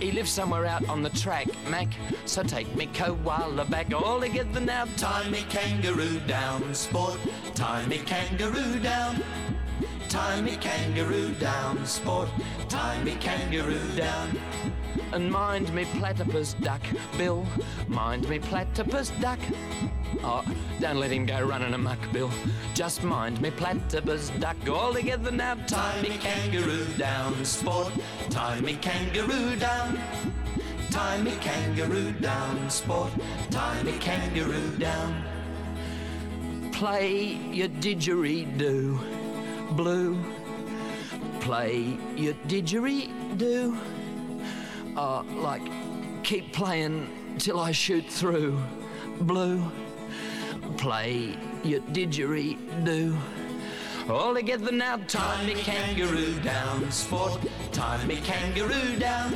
He lives somewhere out on the track, Mac. So take me koala back. All together now. Tie me kangaroo down, sport. Tie me kangaroo down. Tie me kangaroo down, sport. Tie me kangaroo down. And mind me platypus duck, Bill. Mind me platypus duck. Oh, don't let him go running amok, Bill. Just mind me platypus duck. All together now. Tie me kangaroo down, sport. Tie me kangaroo down. Tie me kangaroo down, sport. Tie me kangaroo down. Play your didgeridoo, Blue. Play your didgeridoo. Oh, like, keep playing till I shoot through, Blue. Play your didgeridoo. All together now. Tie me kangaroo down, sport. Tie me kangaroo down.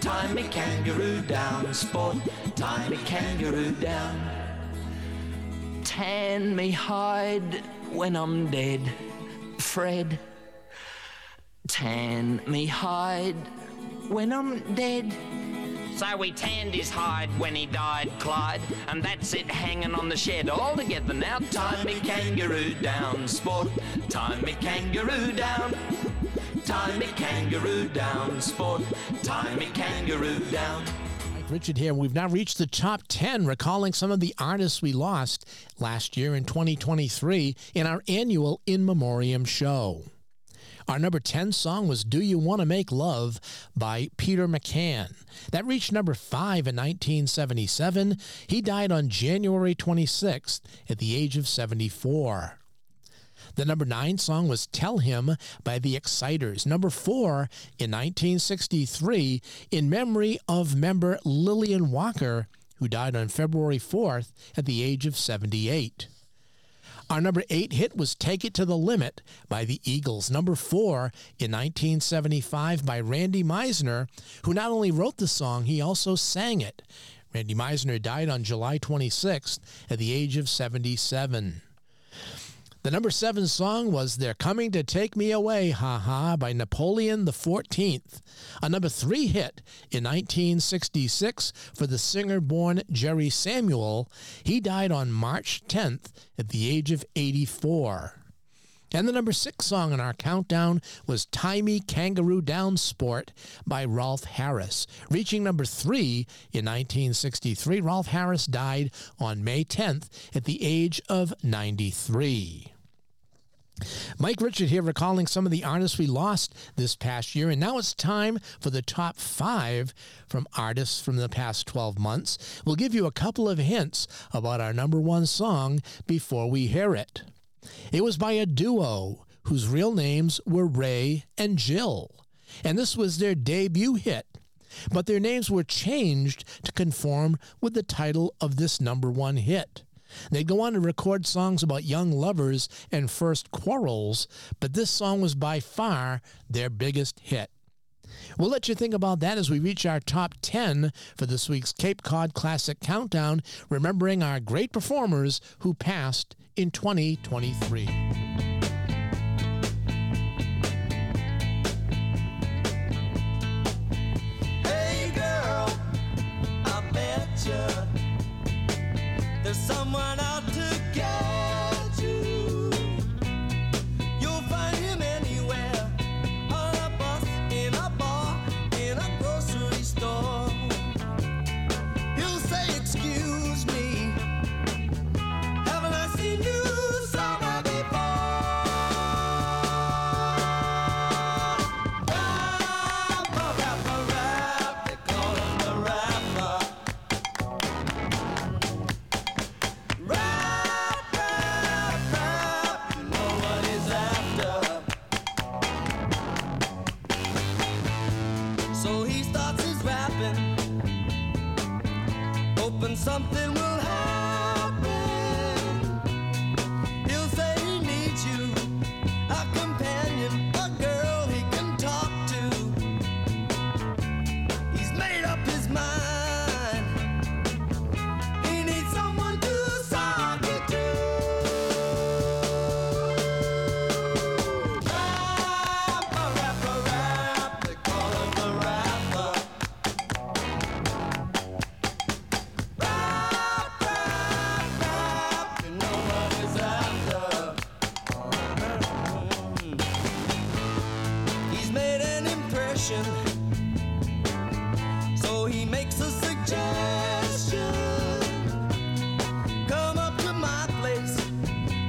Tie me kangaroo down, sport. Tie me kangaroo down. Tan me hide when I'm dead, Fred. Tan me hide when I'm dead. So we tanned his hide when he died, Clyde, and that's it hanging on the shed. All together now. Tie me kangaroo down, sport. Tie me kangaroo down. Tie me kangaroo down, sport. Tie me kangaroo down. Mike Richard here. We've now reached the top 10, recalling some of the artists we lost last year in 2023 in our annual In Memoriam show. Our number 10 song was Do You Wanna Make Love by Peter McCann. That reached number 5 in 1977. He died on January 26th at the age of 74. The number 9 song was Tell Him by the Exciters. Number 4 in 1963, in memory of member Lillian Walker, who died on February 4th at the age of 78. Our number 8 hit was Take It to the Limit by the Eagles. Number 4 in 1975 by Randy Meisner, who not only wrote the song, he also sang it. Randy Meisner died on July 26th at the age of 77. The number 7 song was They're Coming to Take Me Away, Ha Ha, by Napoleon XIV, a number 3 hit in 1966 for the singer-born Jerry Samuel. He died on March 10th at the age of 84. And the number 6 song in our countdown was Timey Kangaroo Down Sport by Rolf Harris. Reaching number 3 in 1963, Rolf Harris died on May 10th at the age of 93. Mike Richard here recalling some of the artists we lost this past year. And now it's time for the top 5 from artists from the past 12 months. We'll give you a couple of hints about our number 1 song before we hear it. It was by a duo whose real names were Ray and Jill, and this was their debut hit, but their names were changed to conform with the title of this number 1 hit. They'd go on to record songs about young lovers and first quarrels, but this song was by far their biggest hit. We'll let you think about that as we reach our top 10 for this week's Cape Cod Classic Countdown, remembering our great performers who passed in 2023. Hey girl, I met you. There's someone out to get you. You'll find him anywhere, on a bus, in a bar, in a grocery store. He'll say, excuse me, haven't I seen you somewhere before? Rapper, rapper, rap, they call him the rapper. Rap, rap, rap, you know what he's after. So he starts his rapping, hoping something will happen. He'll say he needs you, a companion, a girl he can talk to. He's made up his mind, he needs someone to talk to. Rapper, rapper, rap, they call him the rapper. Rap, rap, rap, you know what he's after. He's made an impression, so he makes a suggestion. Come up to my place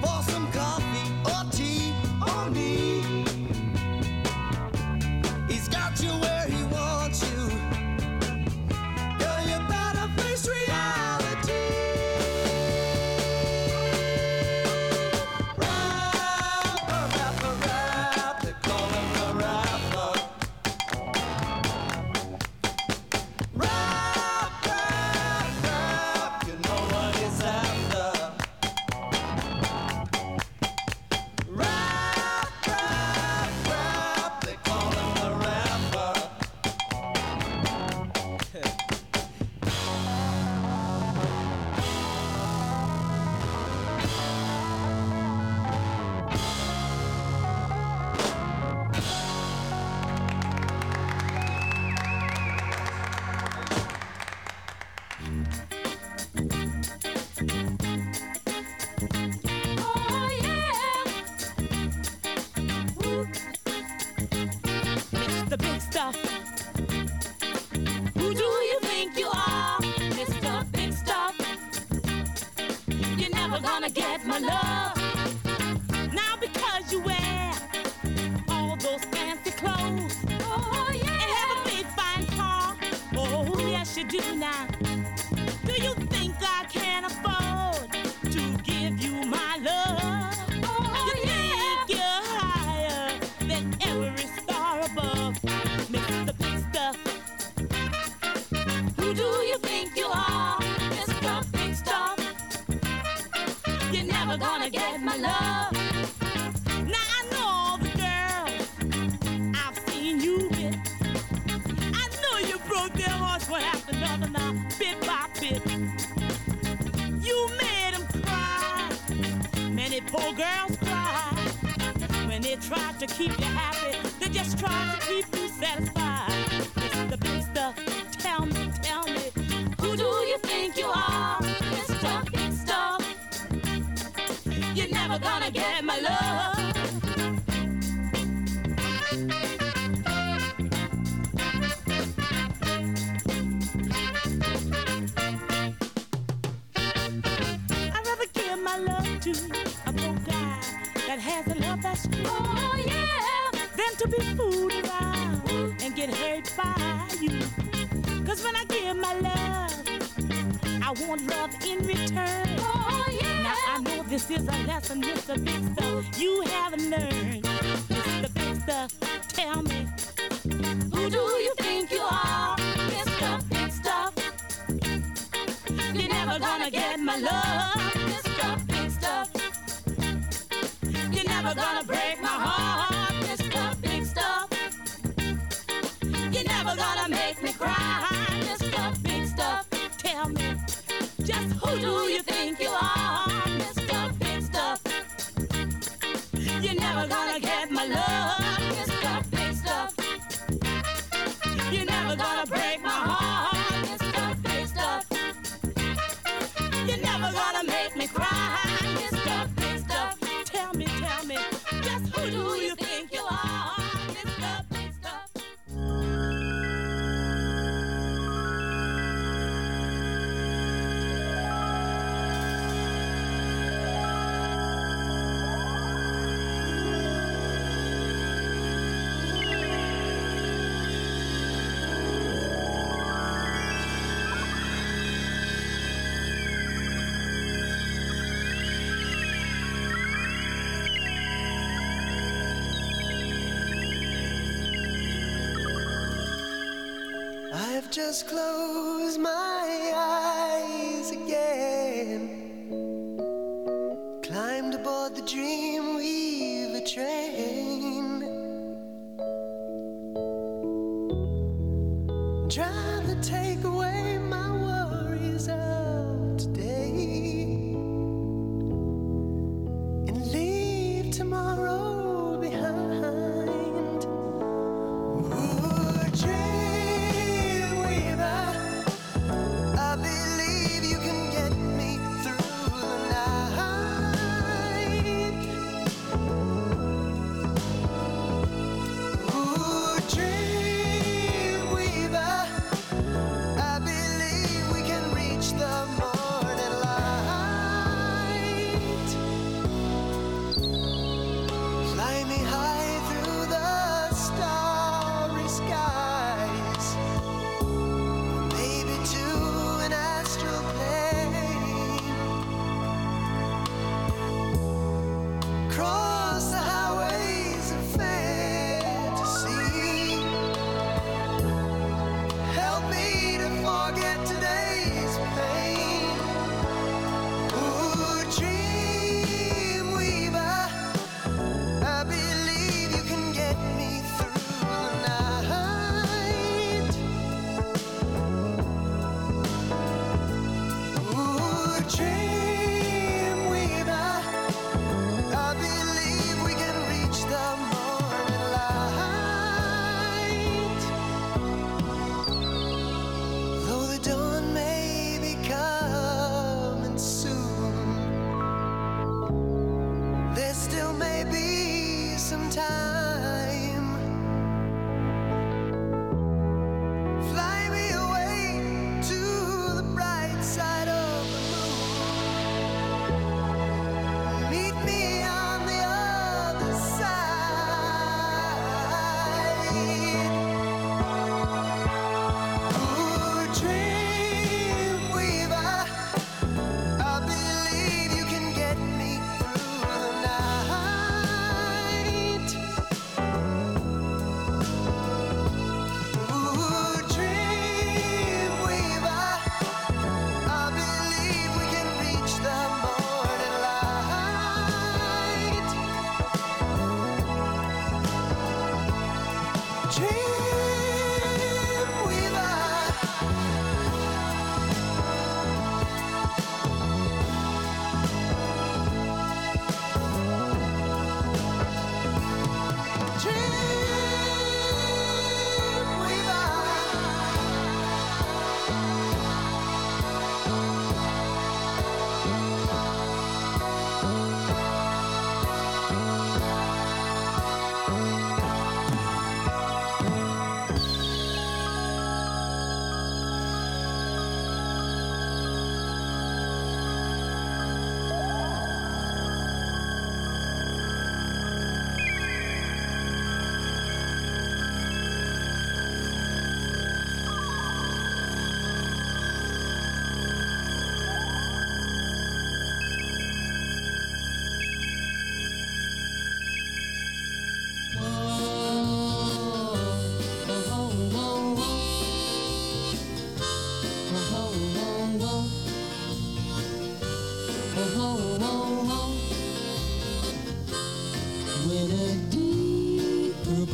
for some coffee or tea or me. He's got you where he wants you. Girl, you better face reality. Rapper, rapper, rap, they call him the rapper. Rap, rap, rap, you know what he's after. Rap, rap, rap, they call him the rapper. Oh yeah, woo. Mr. Big Stuff, who do you think you are, Mr. Big Stuff? You're never gonna get my love now because you wear all those fancy clothes. Oh yeah, and have a big fine car. Oh yes you do now. Do you think I can afford to give you my love? Oh, you yeah. every star above. Mr. Big, who do you think you are, Mr. Big Stuff? You're never gonna get my love. Now I know all the girls I've seen you with. I know you broke their hearts one after another, now bit by bit. You made them cry. Many poor girls cry. When they tried to keep you happy, they just tried to keep you satisfied. Mr. Big Stuff, tell me, who do you think you are, Mr. Big Stuff? You're never gonna get my love. I'd rather give my love to a poor guy that has a love that's true. Oh yeah. Than to be fooled around and get hurt by you. 'Cause when I give my love, I want love in return. Oh yeah. Now I know this is a lesson, Mr. Big Stuff, you haven't learned. Mr. Big Stuff, tell me, who do you think you are, Mr. Big Stuff? You're never gonna get my love, Mr. Big Stuff. You're never gonna break my heart, Mr. Big Stuff. You're never gonna make me cry, Mr. Big Stuff. Tell me, just who do you think you are, Mr. Big Stuff? You're never gonna get my love, Mr. Big Stuff. You're never gonna break my heart, Mr. Big Stuff. You're never gonna make me cry, Mr. Big Stuff. Tell me, just who do you think you are, Mr. Big Stuff? Just close my eyes again. Climbed aboard the Dreamweaver train. Trying to take away my worries of today and leave tomorrow behind. Ooh, dream. I've been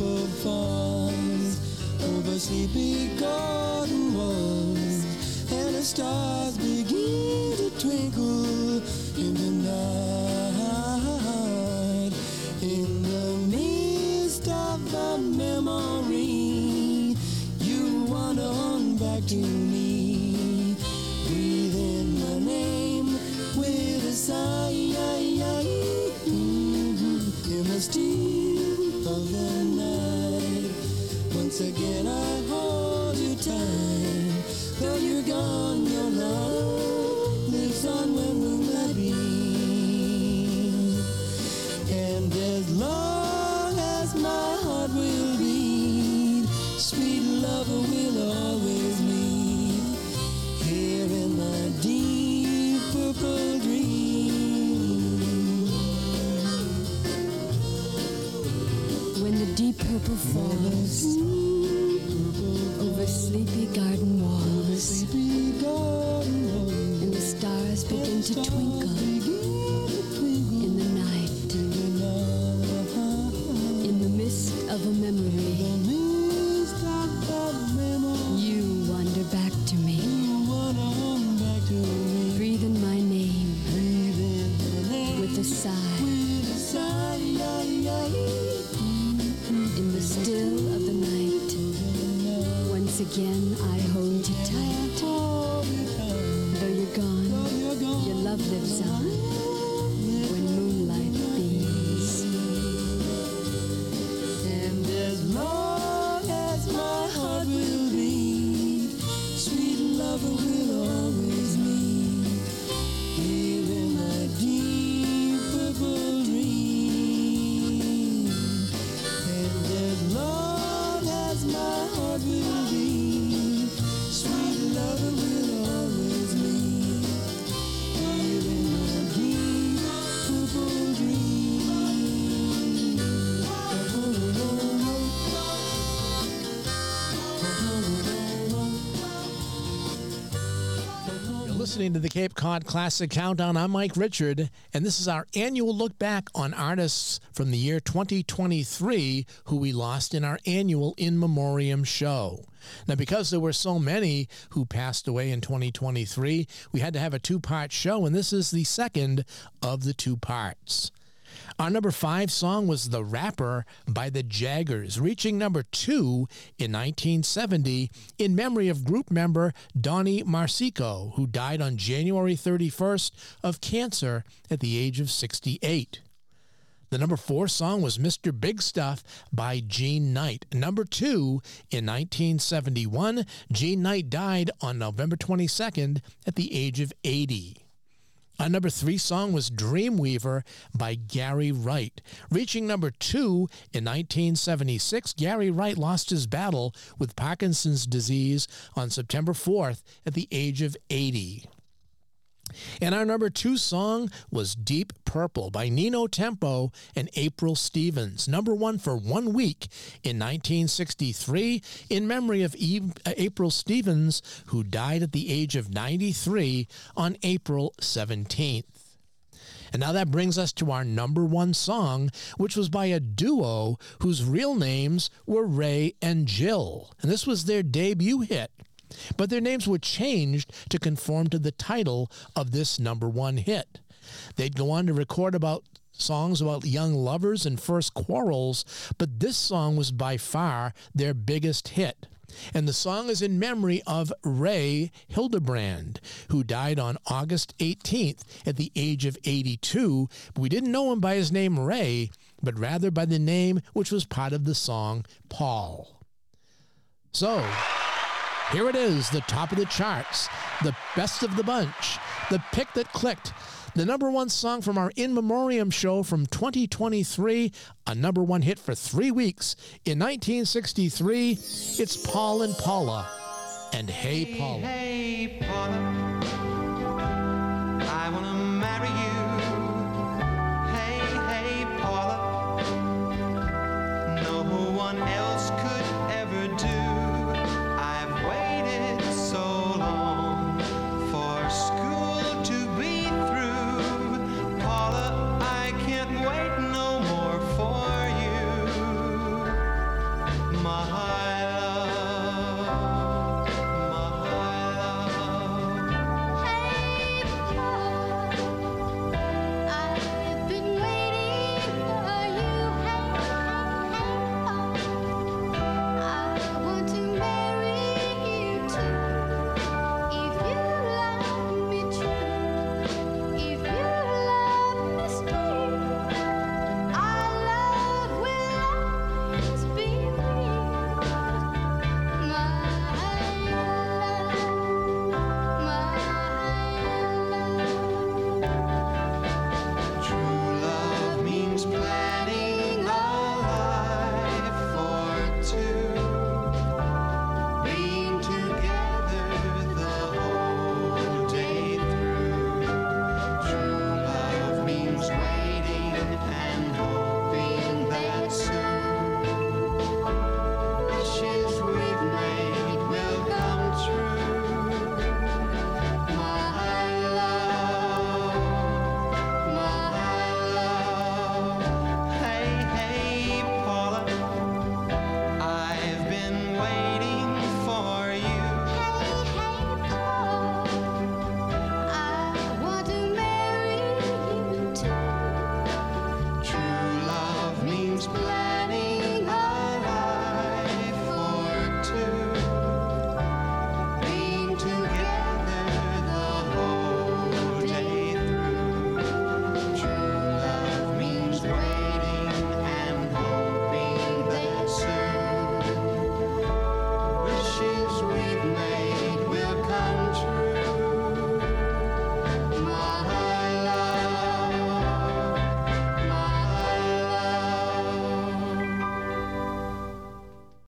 purple fawns over sleepy garden walls, and the stars begin to twinkle in the night. In the midst of the memory, you wander on back to me. Breathe in my name with a sigh, in the steam of the night. Once again I hold you tight. Though you're gone, your love lives on where moonlight be. And as long as my heart will beat, sweet lover will always lead. Here in my deep purple dream. The deep purple falls over sleepy garden walls, and the stars begin to twinkle in the night. In the mist of a memory, you wander back to me. Breathe in my name with a sigh. In the still of the night, once again I hold you tight. Though you're gone, your love lives on when moonlight beams. And as long as my heart will beat, sweet lover will always meet. Here in my deep purple dream. As long as my heart will be, sweet lover will always lead. Here in my deep purple dream. You're listening to the Cape Cod Classic Countdown. I'm Mike Richard, and this is our annual look back on artists from the year 2023 who we lost in our annual In Memoriam show. Now, because there were so many who passed away in 2023, we had to have a two-part show, and this is the second of the two parts. Our number 5 song was The Rapper by the Jaggers, reaching number 2 in 1970 in memory of group member Donnie Marsico, who died on January 31st of cancer at the age of 68. The number 4 song was Mr. Big Stuff by Gene Knight. Number 2 in 1971, Gene Knight died on November 22nd at the age of 80. Our number 3 song was Dreamweaver by Gary Wright. Reaching number 2 in 1976, Gary Wright lost his battle with Parkinson's disease on September 4th at the age of 80. And our number 2 song was Deep Purple by Nino Tempo and April Stevens. Number 1 for 1 week in 1963 in memory of April Stevens, who died at the age of 93 on April 17th. And now that brings us to our number 1 song, which was by a duo whose real names were Ray and Jill. And this was their debut hit, but their names were changed to conform to the title of this number 1 hit. They'd go on to record about songs about young lovers and first quarrels, but this song was by far their biggest hit. And the song is in memory of Ray Hildebrand, who died on August 18th at the age of 82. We didn't know him by his name Ray, but rather by the name which was part of the song Paul. So here it is, the top of the charts, the best of the bunch, the pick that clicked, the number 1 song from our In Memoriam show from 2023, a number 1 hit for 3 weeks. In 1963, it's Paul and Paula, and Hey Paula. Hey, hey Paula, I want to marry you. Hey, hey Paula, no one else could ever do. Wait no more for you. my heart.